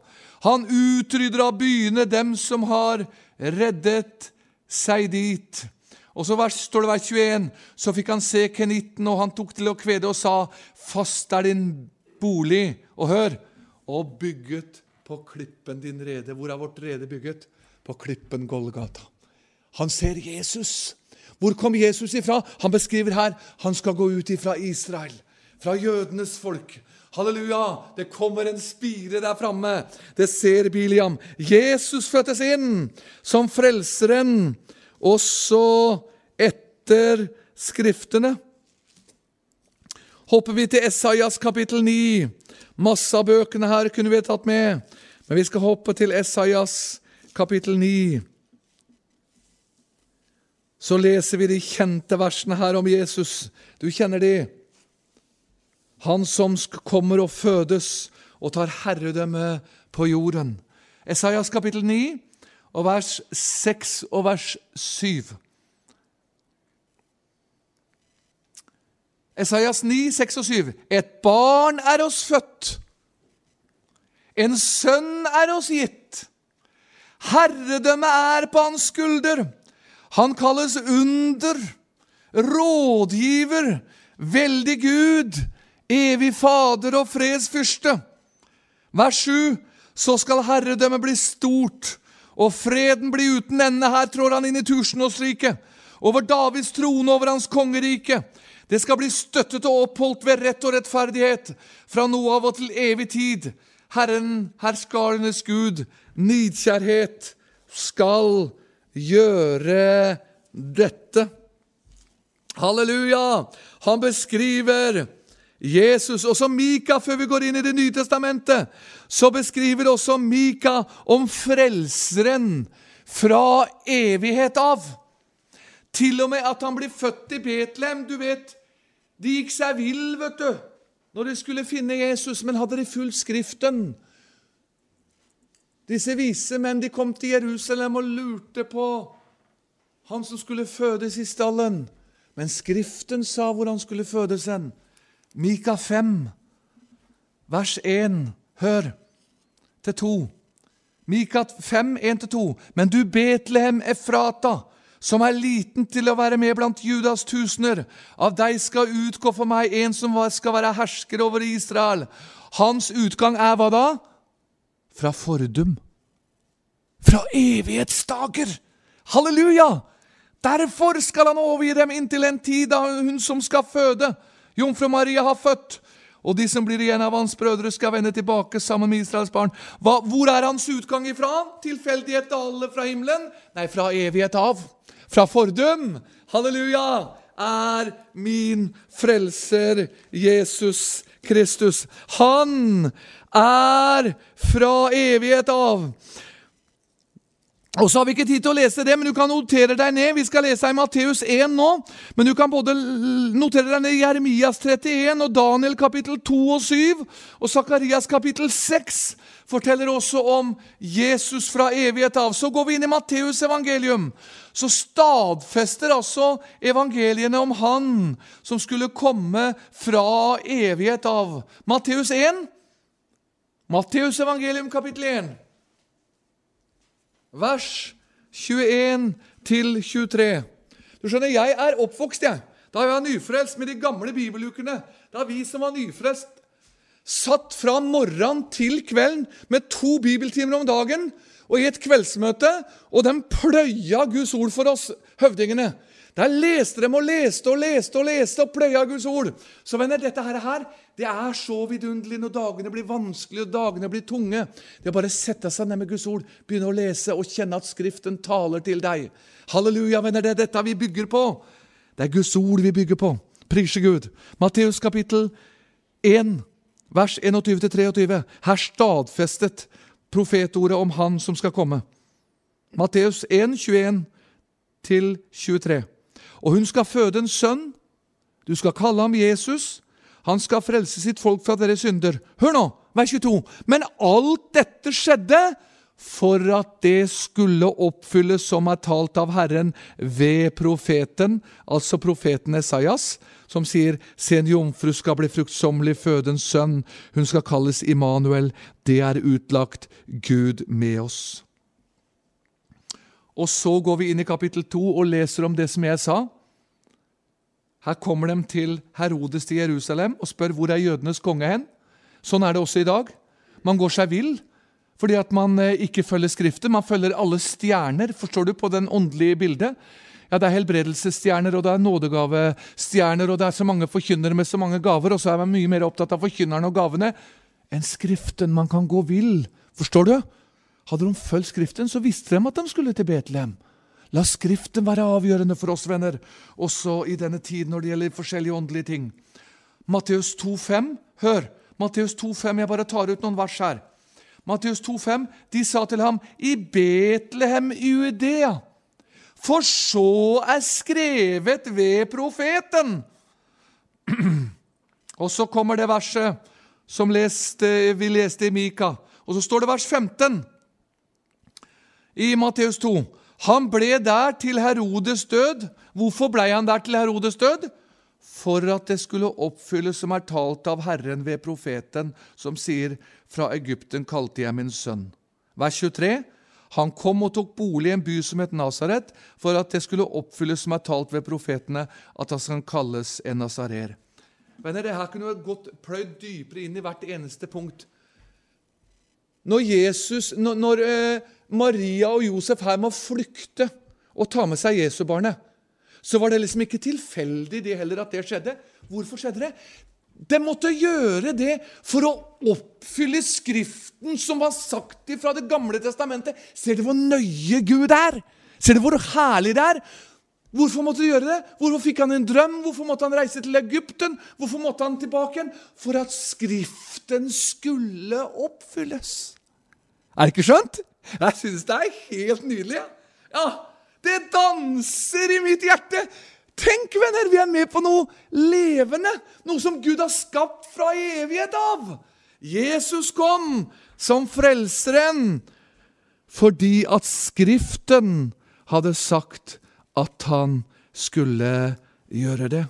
Han utrydder av byene dem som har räddat sig dit. Och så står det vers 21. Så fick han se kenitten och han tog till och kvede och sa: fast är din bolig. Och hör, och bygget på klippen din rede. Hvor är vårt rede bygget? På klippen Golgata. Han ser Jesus. Hvor kom Jesus ifra? Han beskriver här, han ska gå ut ifra Israel, från jödernas folk. Halleluja, det kommer en spire där framme. Det ser Bileam. Jesus föddes in som frälsaren. Och så efter skrifterna hoppar vi till Esajas kapitel 9. Massa böckerna här kunde vi ha tagit med. Men vi ska hoppa till Esajas kapitel 9. Så läser vi de kända verserna här om Jesus. Du känner det. Han som kommer och födes och tar herredöme på jorden. Esajas kapitel 9 och vers 6 och vers 7. Esajas 9, 6 och 7. Ett barn är oss fött. En son är oss gitt. Herredöme är på hans skulder. Han kallas under, rådgiver, väldig Gud, evig fader och fredsfyrste. Vers 7. Så skall herredömet bli stort och freden bli utan ände. Här tror han in i tusenårsrike. Över Davids tron, över hans kongerike. Det ska bli stöttet och uppehållt vid rätt och rättfärdighet från nu av och till evig tid. Herren, härskarnas Gud, nidkärhet skall göra detta. Halleluja! Han beskriver Jesus, och som Mika, för vi går in i det nya testamentet, så beskriver också Mika om frälsaren från evighet av. Till och med att han blev född i Betlehem, du vet. De gick sig vill, vet du, när de skulle finna Jesus, men hade de full skriften. Disse vise män, de kom till Jerusalem och lurte på han som skulle födas i stallen. Men skriften sa hur han skulle födas sen. Mika 5, vers 1, hör, till 2. Mika 5, 1 till 2. Men du Betlehem Efrata, som är liten till att vara med bland Judas tusener, av dig ska utgå för mig en som ska vara härskare över Israel. Hans utgång är vad då? Från fordum. Från evighetsdagar. Halleluja! Därför ska han överge dem intill en tid då hon som ska föda, Jungfru Maria, har fött. Och de som blir en av hans bröder ska vända tillbaka samman med Israels barn. Hvor är hans utgång ifrån? Tillfällighet alla från himlen? Nej, från evighet av. Från fordum. Halleluja! Är min frälser Jesus Kristus. Han är från evighet av. Och så har vi inte tid att läsa det, men du kan notera dig ner. Vi ska läsa i Matteus 1 nu, men du kan både notera dig ner i Jeremias 31 och Daniel kapitel 2 och 7. Och Sakarias kapitel 6 fortäller också om Jesus från evighet av. Så går vi in i Matteus evangelium. Så stadfäster alltså evangelierna om han som skulle komma från evighet av. Matteus 1. Matteus evangelium kapitel 1. Vers 21 till 23. Du skjønner, jag är uppvuxen. Ja. Da var jag nyfrälst med de gamla bibelukene. Da vi som var nyfrälst satt från morgon till kvällen med 2 bibeltimer om dagen och i ett kvällsmöte, och den plöja Guds ord för oss hövdingarna. Där läste de och läste och läste och läste och plöja Guds ord. Så vänner, detta här, det är så vidunderligt när dagarna blir vanskliga och dagarna blir tunga. Det är bara att sätta sig ner med Guds ord, börja läsa och känna att skriften talar till dig. Halleluja vänner, det är detta vi bygger på. Det är Guds ord vi bygger på. Prise Gud. Matteus kapitel 1, vers 21-23. Här stadfästet profetordet om han som ska komma. Matteus 1, 21 till 23. Och hon ska föda en son. Du ska kalla ham Jesus. Han ska frälsa sitt folk från deras synder. Hör nå, vers 22. Men allt detta skedde för att det skulle uppfyllas som är talt av Herren ved profeten, alltså profeten Esajas, som säger: "Se, en jungfru ska bli fruktsomlig, föda en son, hon ska kallas Immanuel, det är utlagt Gud med oss." Och så går vi in i kapitel 2 och läser om det som jag sa. Här kommer de till Herodes till Jerusalem och spör: "Hvor är jödernas konge hen?" Sån är det också idag. Man går sig vill. Fordi at man ikke følger skriften, man følger alle stjerner, forstår du, på den åndelige bildet. Ja, det er helbredelsestjerner, og det er nådegavestjerner, og det er så mange forkynnere med så mange gaver, og så er man mye mer opptatt av forkynnerne og gavene enn skriften. Man kan gå vill, forstår du? Hadde de følt skriften, så visste de at de skulle til Betlehem. La skriften være avgjørende for oss, venner, også i denne tiden når det gjelder forskjellige åndelige ting. Matteus 2,5, hør, Matteus 2,5, jeg bare tar ut noen vers her. Matteus 2,5, de sa til ham: "I Betlehem i Judea, for så er skrevet ved profeten." Og så kommer det verset som vi leste i Mika, og så står det vers 15 i Matteus 2. Han ble der til Herodes død. Hvorfor ble han der til Herodes død? For at det skulle oppfylles som er talt av Herren ved profeten, som sier: "Fra Egypten kalte jeg min sønn." Vers 23. Han kom og tok bolig i en by som het Nazaret, for at det skulle oppfylles som er talt ved profetene, at han skal kalles en nazarer. Venner, det her kunne gått pløyd dypere inn i hvert eneste punkt. Når Maria og Josef her må flykte og ta med seg Jesu barnet, så var det liksom ikke tilfeldig det heller at det skjedde. Hvorfor skjedde det? Det måtte gjøre det for å oppfylle skriften som var sagt fra det gamle testamentet. Ser du hvor nøye Gud er? Ser du hvor herlig det er? Hvorfor måtte du gjøre det? Hvorfor fikk han en drøm? Hvorfor måtte han reise til Egypten? Hvorfor måtte han tilbake igjen? For at skriften skulle oppfylles. Er det ikke skjønt? Jeg synes det er helt nydelig. Ja. Det danser i mitt hjerte. Tenk, venner, vi er med på noe levende, noe som Gud har skapt fra evighet av. Jesus kom som frelseren, fordi at skriften hadde sagt at han skulle gjøre det.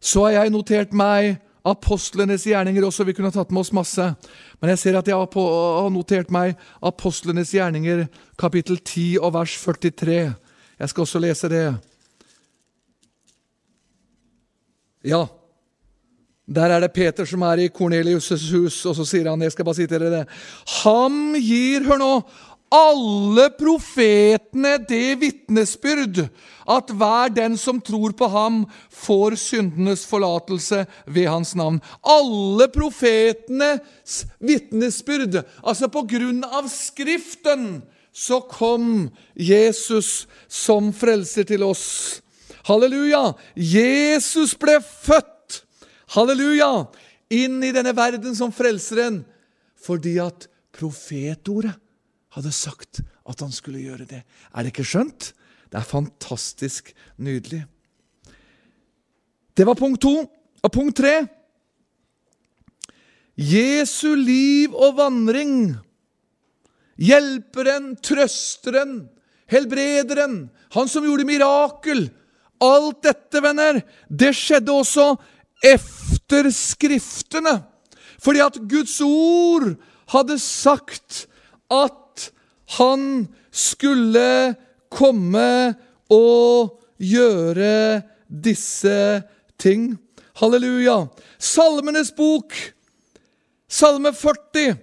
Så har jeg notert meg apostlenes gjerninger også, vi kunne ha tatt med oss masse. Men jeg ser at jeg har notert meg apostlenes gjerninger, kapittel 10 og vers 43. Jeg skal også lese det. Ja, der er det Peter som er i Kornelius' hus, og så sier han, jeg skal bare sitere det. Han gir, hør nå, alle profetene det vittnesbyrd at hver den som tror på ham får syndenes forlatelse ved hans navn. Alle profetenes vittnesbyrd, altså på grunn av skriften, så kom Jesus som frelser til oss. Halleluja! Jesus ble født, halleluja, inn i denne verden som frelseren, fordi at profetordet hadde sagt at han skulle gjøre det. Er det ikke skjønt? Det er fantastisk nydelig. Det var punkt 2. Og punkt 3. Jesu liv og vandring. Hjelperen, trøsteren, helbrederen, han som gjorde mirakel. Alt dette, venner, det skjedde også efter skriftene. Fordi at Guds ord hadde sagt at han skulle komme og gjøre disse ting. Halleluja! Salmenes bok, salme 40,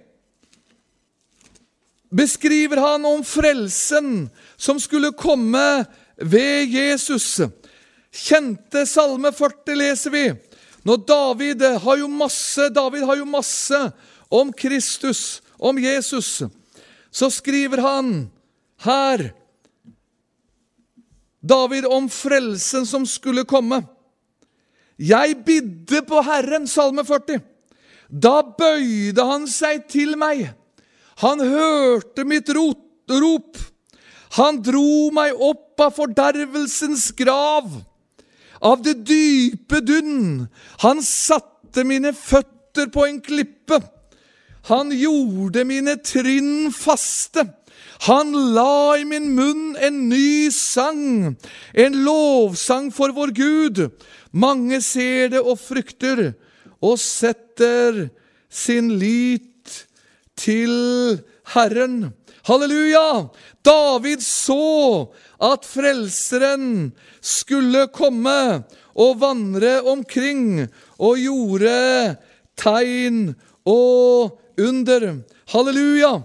beskriver han om frelsen som skulle komme ved Jesus. Kjente salme 40 leser vi. David har jo masse om Kristus, om Jesus. Så skriver han her, David, om frelsen som skulle komme. «Jeg bidde på Herren», salme 40. «Da bøyde han seg til meg. Han hørte mitt rop. Han dro meg opp av fordervelsens grav, av det dype dunn. Han satte mine føtter fötter på en klippe. Han gjorde mine trinn faste. Han la i min mun en ny sang, en lovsang för vår Gud. Mange ser det och frykter och sätter sin lit till Herren. Halleluja! David så att frälsaren skulle komma och vandra omkring och gjorde tegn och under. Halleluja!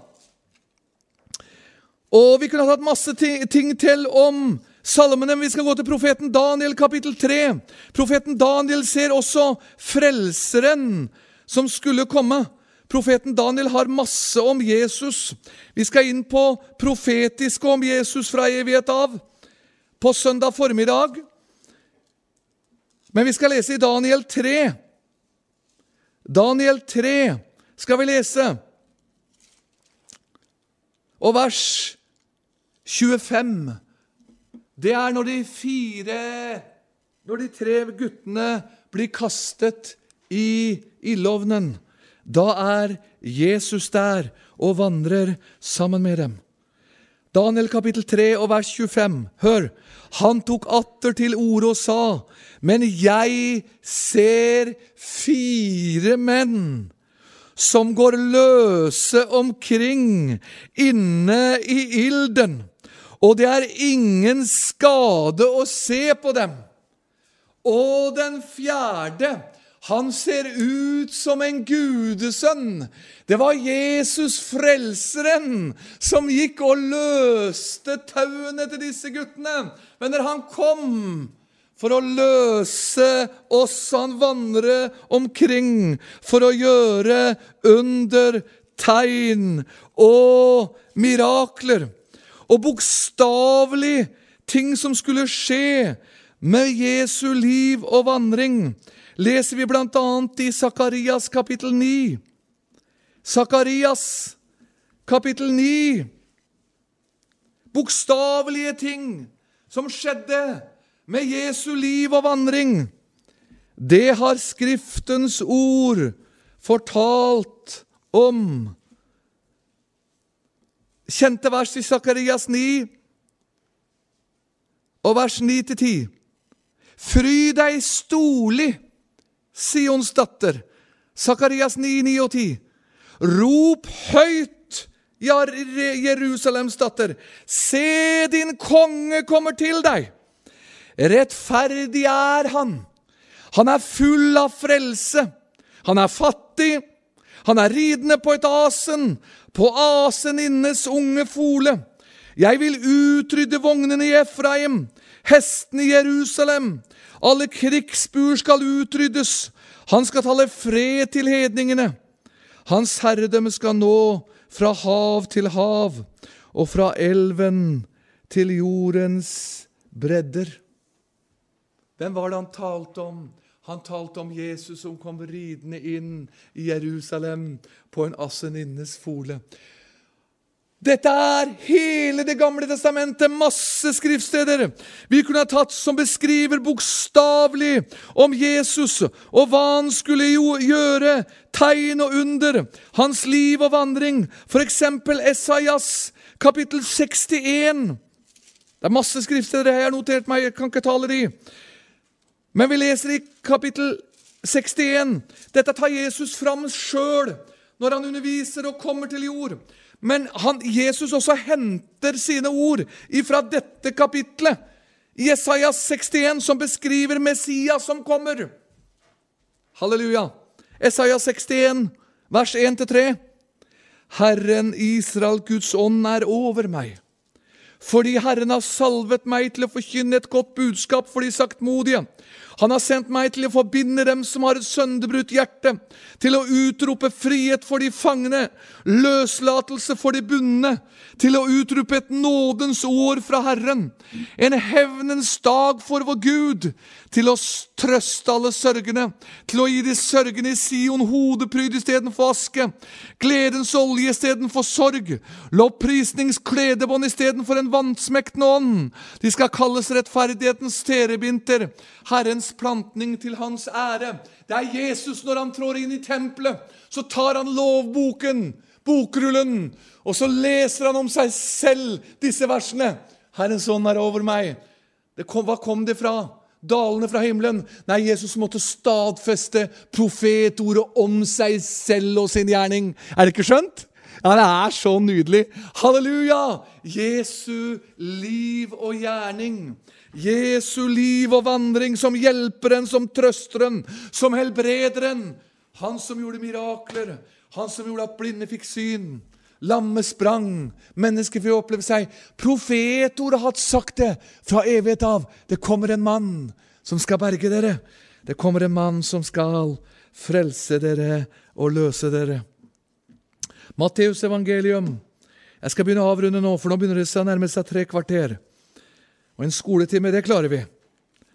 Och vi kunde ha haft massa ting till om salmen. Vi ska gå till profeten Daniel kapitel 3. Profeten Daniel ser också frälsaren som skulle komma. Profeten Daniel har masse om Jesus. Vi ska in på profetiska om Jesus från evighet av på söndag förmiddag. Men vi ska läsa i Daniel 3. Daniel 3 ska vi läsa. Och vers 25. Det är när de tre guttene blir kastet i ildovnen. Då är Jesus där och vandrar samman med dem. Daniel kapitel 3 och vers 25. Hör, han tog atter till ord och sa: men jag ser 4 män som går löse omkring inne i ilden, och det är ingen skade att se på dem. Och den fjärde, han ser ut som en gudesønn. Det var Jesus frälseren som gick och löste tauene till dessa guttene. Men när han kom för att lösa oss, han vandre omkring för att göra under tegn och mirakler. Och bokstavlig ting som skulle ske med Jesu liv och vandring. Läser vi bland annat i Sakarias kapitel 9. Sakarias kapitel 9. Bokstavliga ting som skedde med Jesu liv och vandring. Det har skriftens ord fortalt om. Kända vers i Sakarias 9 och vers 9-10. Fryd dig storlig, Sions dotter. Sakarias 9, 9 och 10. Rop höjt, Jerusalems dotter. Se, din konge kommer till dig. Rättfärdig är han. Han är full av frälse. Han är fattig. Han är ridne på ett asen, på aseninnes unge fole. Jag vill utrydde vognen i Efraim, hästen i Jerusalem. Alle krigsbur skal utryddes. Han skal tale fred til hedningene. Hans herredømme skal nå fra hav til hav, og fra elven til jordens bredder. Hvem var det han talte om? Han talte om Jesus som kom ridende inn i Jerusalem på en aseninnes fole. Detta är hela det gamla testamentet, masse skriftsteder vi kunde ha tagit som beskriver bokstavligt om Jesus och vad han skulle göra, tegn och under, hans liv och vandring. För exempel Esajas kapitel 61. Det är masse skriftsteder här, jag har noterat mig, jag kan inte tala det. Men vi läser i kapitel 61. Detta tar Jesus fram själv när han undervisar och kommer till jord. Men Jesus också hämtar sina ord ifrån detta kapitlet i Jesaja 61 som beskriver Messias som kommer. Halleluja. Jesaja 61, vers 1-3. Herren Israel Guds ånd är över mig, fordi Herren har salvet mig till att förkynna ett gott budskap för de saktmodiga. Han har sänt mig till att förbinda dem som har ett sönderbrutt hjärta, till att utropa frihet för de fångna, löslatelse för de bundna, till att utropa ett nådens år från Herren, en hävnens dag för vår Gud, till att trösta alla sörgande, till att ge de sörgande i Sion hodepryd i steden för aske, glädens olje i steden för sorg, lovprisningsklädebånd i steden för en den vansmäktne ånd. De ska kallas rättfärdighetens terebinter, Herrens plantning till hans ära. Det är Jesus när han trår in i templet, så tar han lovboken, bokrullen, och så läser han om sig själv dessa verserna. Herrens ånd är över mig. Vad kom det ifrån? Dalene fra himlen. Nej, Jesus måtte stadfeste profetordet om sig själv och sin gärning. Är det inte skönt? Ja, det är så nydligt. Halleluja! Jesu liv och gärning. Jesu liv och vandring som hjälperen, som trösteren, som helbrederen. Han som gjorde mirakler. Han som gjorde att blinde fick syn. Lamme sprang, mennesker får oppleve seg. Profetordet har sagt det fra evighet av. Det kommer en mann som skal berge dere. Det kommer en mann som skal frelse dere og løse dere. Matteus evangelium. Jeg skal begynne å avrunde nå, for nå begynner det seg nærmest seg 3 kvarter. Og en skoletime, det klarer vi.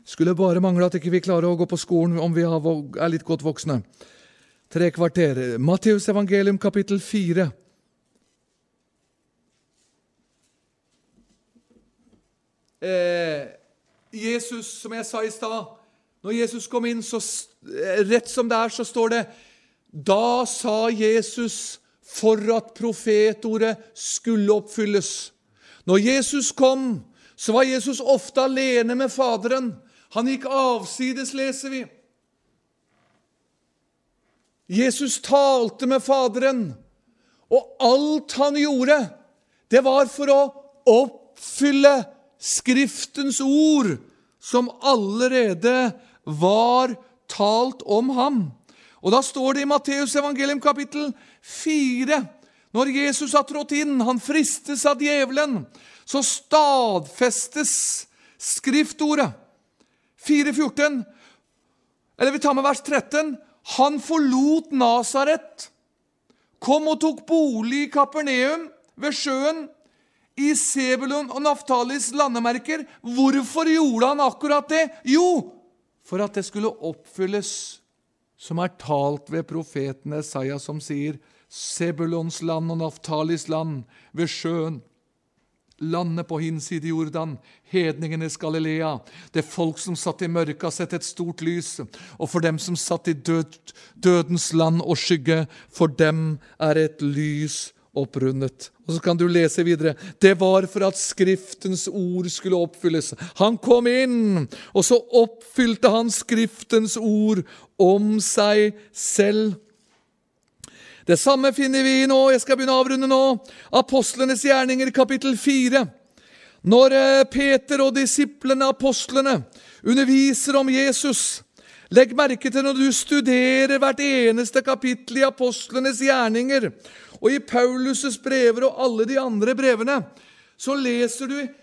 Skulle bare mangle at ikke vi klarer å gå på skolen om vi er litt godt voksne. 3 kvarter. Matteus evangelium kapittel 4. Jesus, som jeg sa i stad, når Jesus kom inn, så rett som det er, så står det: da sa Jesus, for at profetordet skulle oppfylles. Når Jesus kom, så var Jesus ofte alene med Faderen. Han gikk avsides, leser vi. Jesus talte med Faderen, og alt han gjorde, det var for å oppfylle Skriftens ord som allerede var talt om ham. Och då står det i Matteus evangelium kapitel 4, när Jesus har trått in, han fristes av djävulen, så stadfästes skriftordet. 4:14. Eller vi tar med vers 13. Han förlot Nasaret, kom och tog bolig i Kapernaum vid sjön, i Zebulon og Naftalis landemerker. Hvorfor gjorde han akkurat det? Jo, for at det skulle oppfylles, som er talt ved profeten Esajas, som sier: Zebulons land og Naftalis land, ved sjøen, landet på hinside Jordan, hedningenes Galilea. Det folk som satt i mørket har sett et stort lys, og for dem som satt i dødens land og skygge, for dem er et lys opprundet. Och så kan du läsa vidare. Det var för att skriftens ord skulle uppfyllas. Han kom in och så uppfyllde han skriftens ord om sig själv. Det samma finner vi nu. Jag ska börja avrunda nu. Apostlarnas gärningar kapitel 4. När Peter och disciplerna, apostlarna, undervisar om Jesus. Lägg märke till när du studerar vart eneste kapitel i apostlarnas gärningar. Och i Paulus brev och alla de andra breven så läser du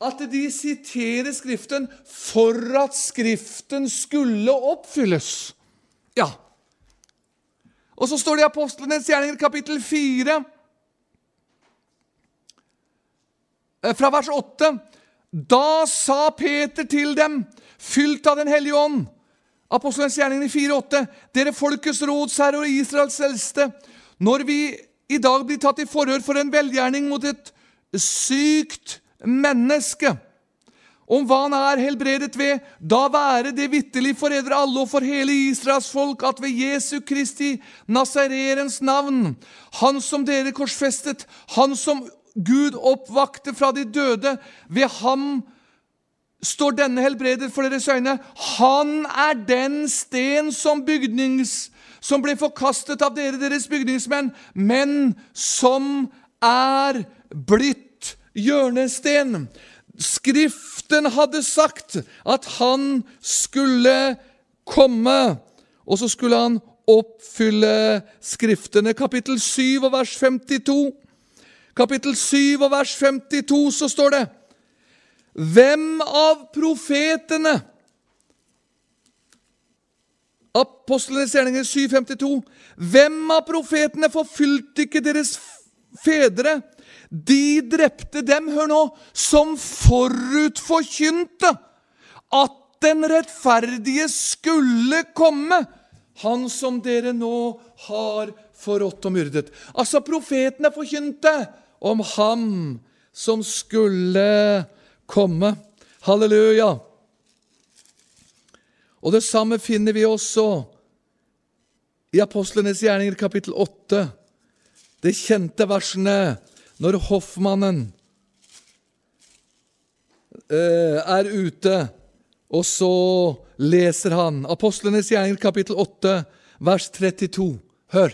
att de citerar skriften för att skriften skulle uppfyllas. Ja. Och så står det i Apostlarnas gärningar kapitel 4 från vers 8. Då sa Peter till dem, fyllt av den helige ånd. Apostlarnas gärningar 4:8. Dere folkets rådsherre och Israels äldste, når vi i dag blir tatt i forhør for en velgjerning mot et sykt menneske, om hva han er helbredet ved, da være det vitterlig for eder alle og for hele Israels folk, at ved Jesu Kristi Nasareens navn, han som dere korsfestet, han som Gud oppvakte fra de døde, ved ham står denne helbreder for deres øyne. Han er den sten som som blev förkastet av deras byggningsmän, men som är blitt hjörnesten. Skriften hade sagt att han skulle komma, och så skulle han uppfylla skrifterna. Kapitel 7 och vers 52. Kapitel 7 och vers 52 så står det: vem av profeterna? Apostlenes gjerninger 7:52. Hvem av profetene forfylte ikke deres fedre? De drepte dem, hør nå, som forutforkynte at den rettferdige skulle komme, han som dere nå har forrådt og myrdet. Altså profetene forkynte om ham som skulle komme. Halleluja! Og det samme finner vi også i Apostlenes gjerninger kapittel 8. Det kjente versene når Hoffmannen er ute, og så leser han. Apostlenes gjerninger kapittel 8, vers 32. Hør!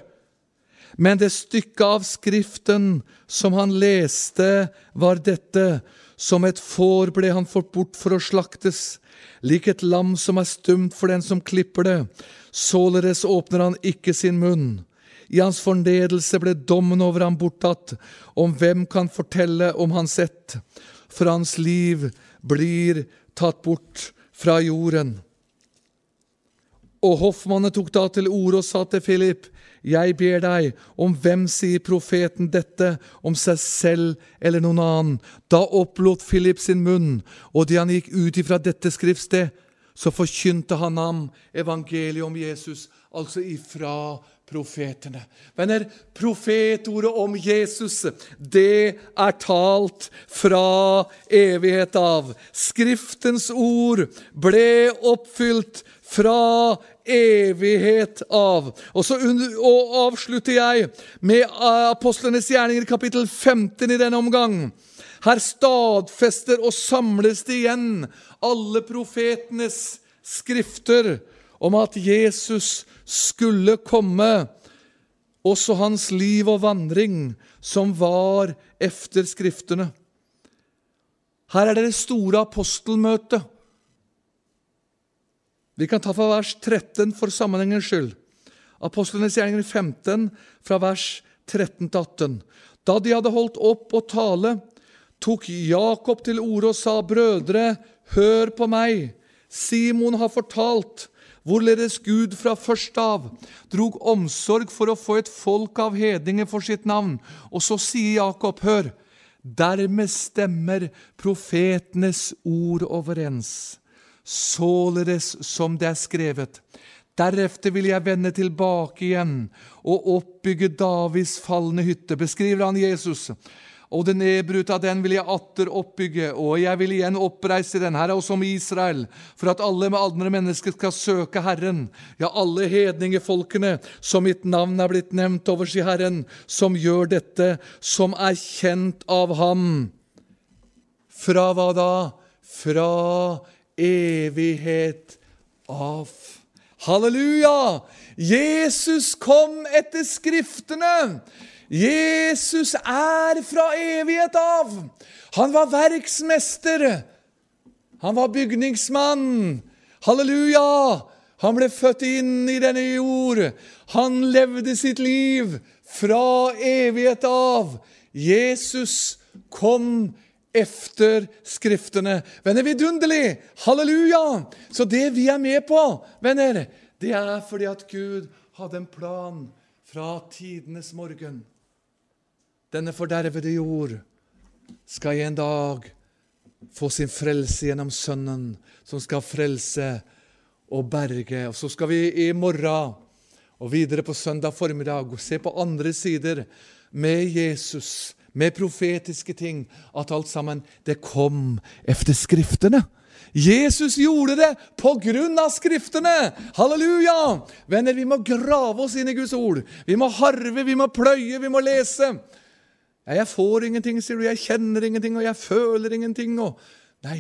Men det stykke av skriften som han leste var dette: som et får ble han fort bort for å slaktes, lik et lam som er stumt for den som klipper det. Således åpner han ikke sin munn. I hans fornedelse ble dommen over ham borttatt. Om hvem kan fortelle om hans ett? For hans liv blir tatt bort fra jorden. Og hoffmannen tok da til ord og sa til Filipp: «Jeg ber deg, om hvem sier profeten dette, om seg selv eller noen annen?» Da opplåt Filipp sin munn, og da han gikk ut ifra dette skriftsted, så forkynte han ham evangeliet om Jesus, altså ifra profetene. Venner, profetordet om Jesus, det er talt fra evighet av. Skriftens ord ble oppfylt fra evighet av. Og avslutter jeg med Apostlenes gjerninger kapittel 15 i denne omgang. Her stadfester og samles det igjen alle profetenes skrifter om at Jesus skulle komme, også hans liv og vandring som var efter skriftene. Her er det store apostelmøtet. Vi kan ta fra vers 13 for sammenhengens skyld. Apostlenes gjerninger 15, fra vers 13 til 18. Da de hadde holdt opp å tale, tok Jakob til orde og sa: «Brødre, hør på meg. Simon har fortalt hvorledes Gud fra først av drog omsorg for å få et folk av hedninger for sitt navn.» Og så sier Jakob, hør: «Dermed stemmer profetenes ord overens. Således som det er skrevet: Derefter vil jeg vende tilbake igjen og oppbygge Davids fallende hytte.» Beskriver han Jesus. «Og det nedbrutte av den vil jeg atter oppbygge, og jeg vil igjen oppreise den.» Her er også om Israel, for at alle med andre mennesker skal søke Herren. Ja, alle hedningefolkene som mitt navn er blitt nevnt over, sier Herren, som gjør dette, som er kjent av ham. Fra hva da? Fra evighet av. Halleluja! Jesus kom etter skriftene. Jesus er fra evighet av. Han var verksmester. Han var bygningsmann. Halleluja! Han ble født inn i denne jord. Han levde sitt liv fra evighet av. Jesus kom efter skriftene. Venner, vidunderlig! Halleluja! Så det vi er med på, venner, det er fordi at Gud hadde en plan fra tidenes morgen. Denne fordervede jord skal i en dag få sin frelse gjennom sønnen, som skal frelse og berge. Og så skal vi i morgen og videre på søndag formiddag se på andre sider med Jesus, med profetiske ting, at alt sammen, det kom efter skriftene. Jesus gjorde det på grunn av skriftene. Halleluja! Venner, vi må grave oss inn i Guds ord. Vi må harve, vi må pløye, vi må lese. Jeg får ingenting, sier du. Jeg kjenner ingenting, og jeg føler ingenting. Nei,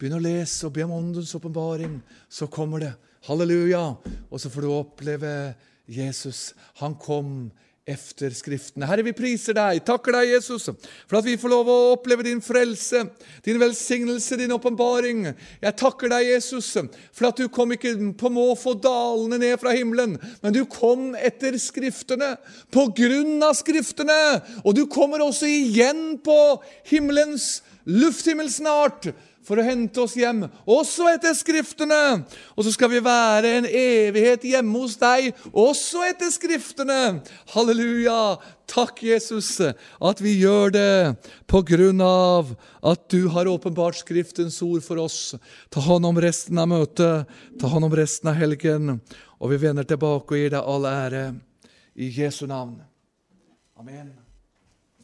begynn å lese og be om åndens åpenbaring, så kommer det. Halleluja! Og så får du oppleve Jesus. Han kom efter skriftene. Herre, vi priser deg, takker deg, Jesus, for at vi får lov å oppleve din frelse, din velsignelse, din åpenbaring. Jeg takker deg, Jesus, for at du kom ikke på måfå dalene ned fra himmelen, men du kom etter skriftene, på grunn av skriftene, og du kommer også igjen på himmelens lufthimmel snart, for å hente oss hjem, også etter skriftene. Og så skal vi være en evighet hjemme hos deg, også etter skriftene. Halleluja! Takk, Jesus, at vi gjør det på grunn av at du har åpenbart skriftens ord for oss. Ta hånd om resten av møtet, ta hånd om resten av helgen, og vi vender tilbake og gir deg all ære i Jesu navn. Amen.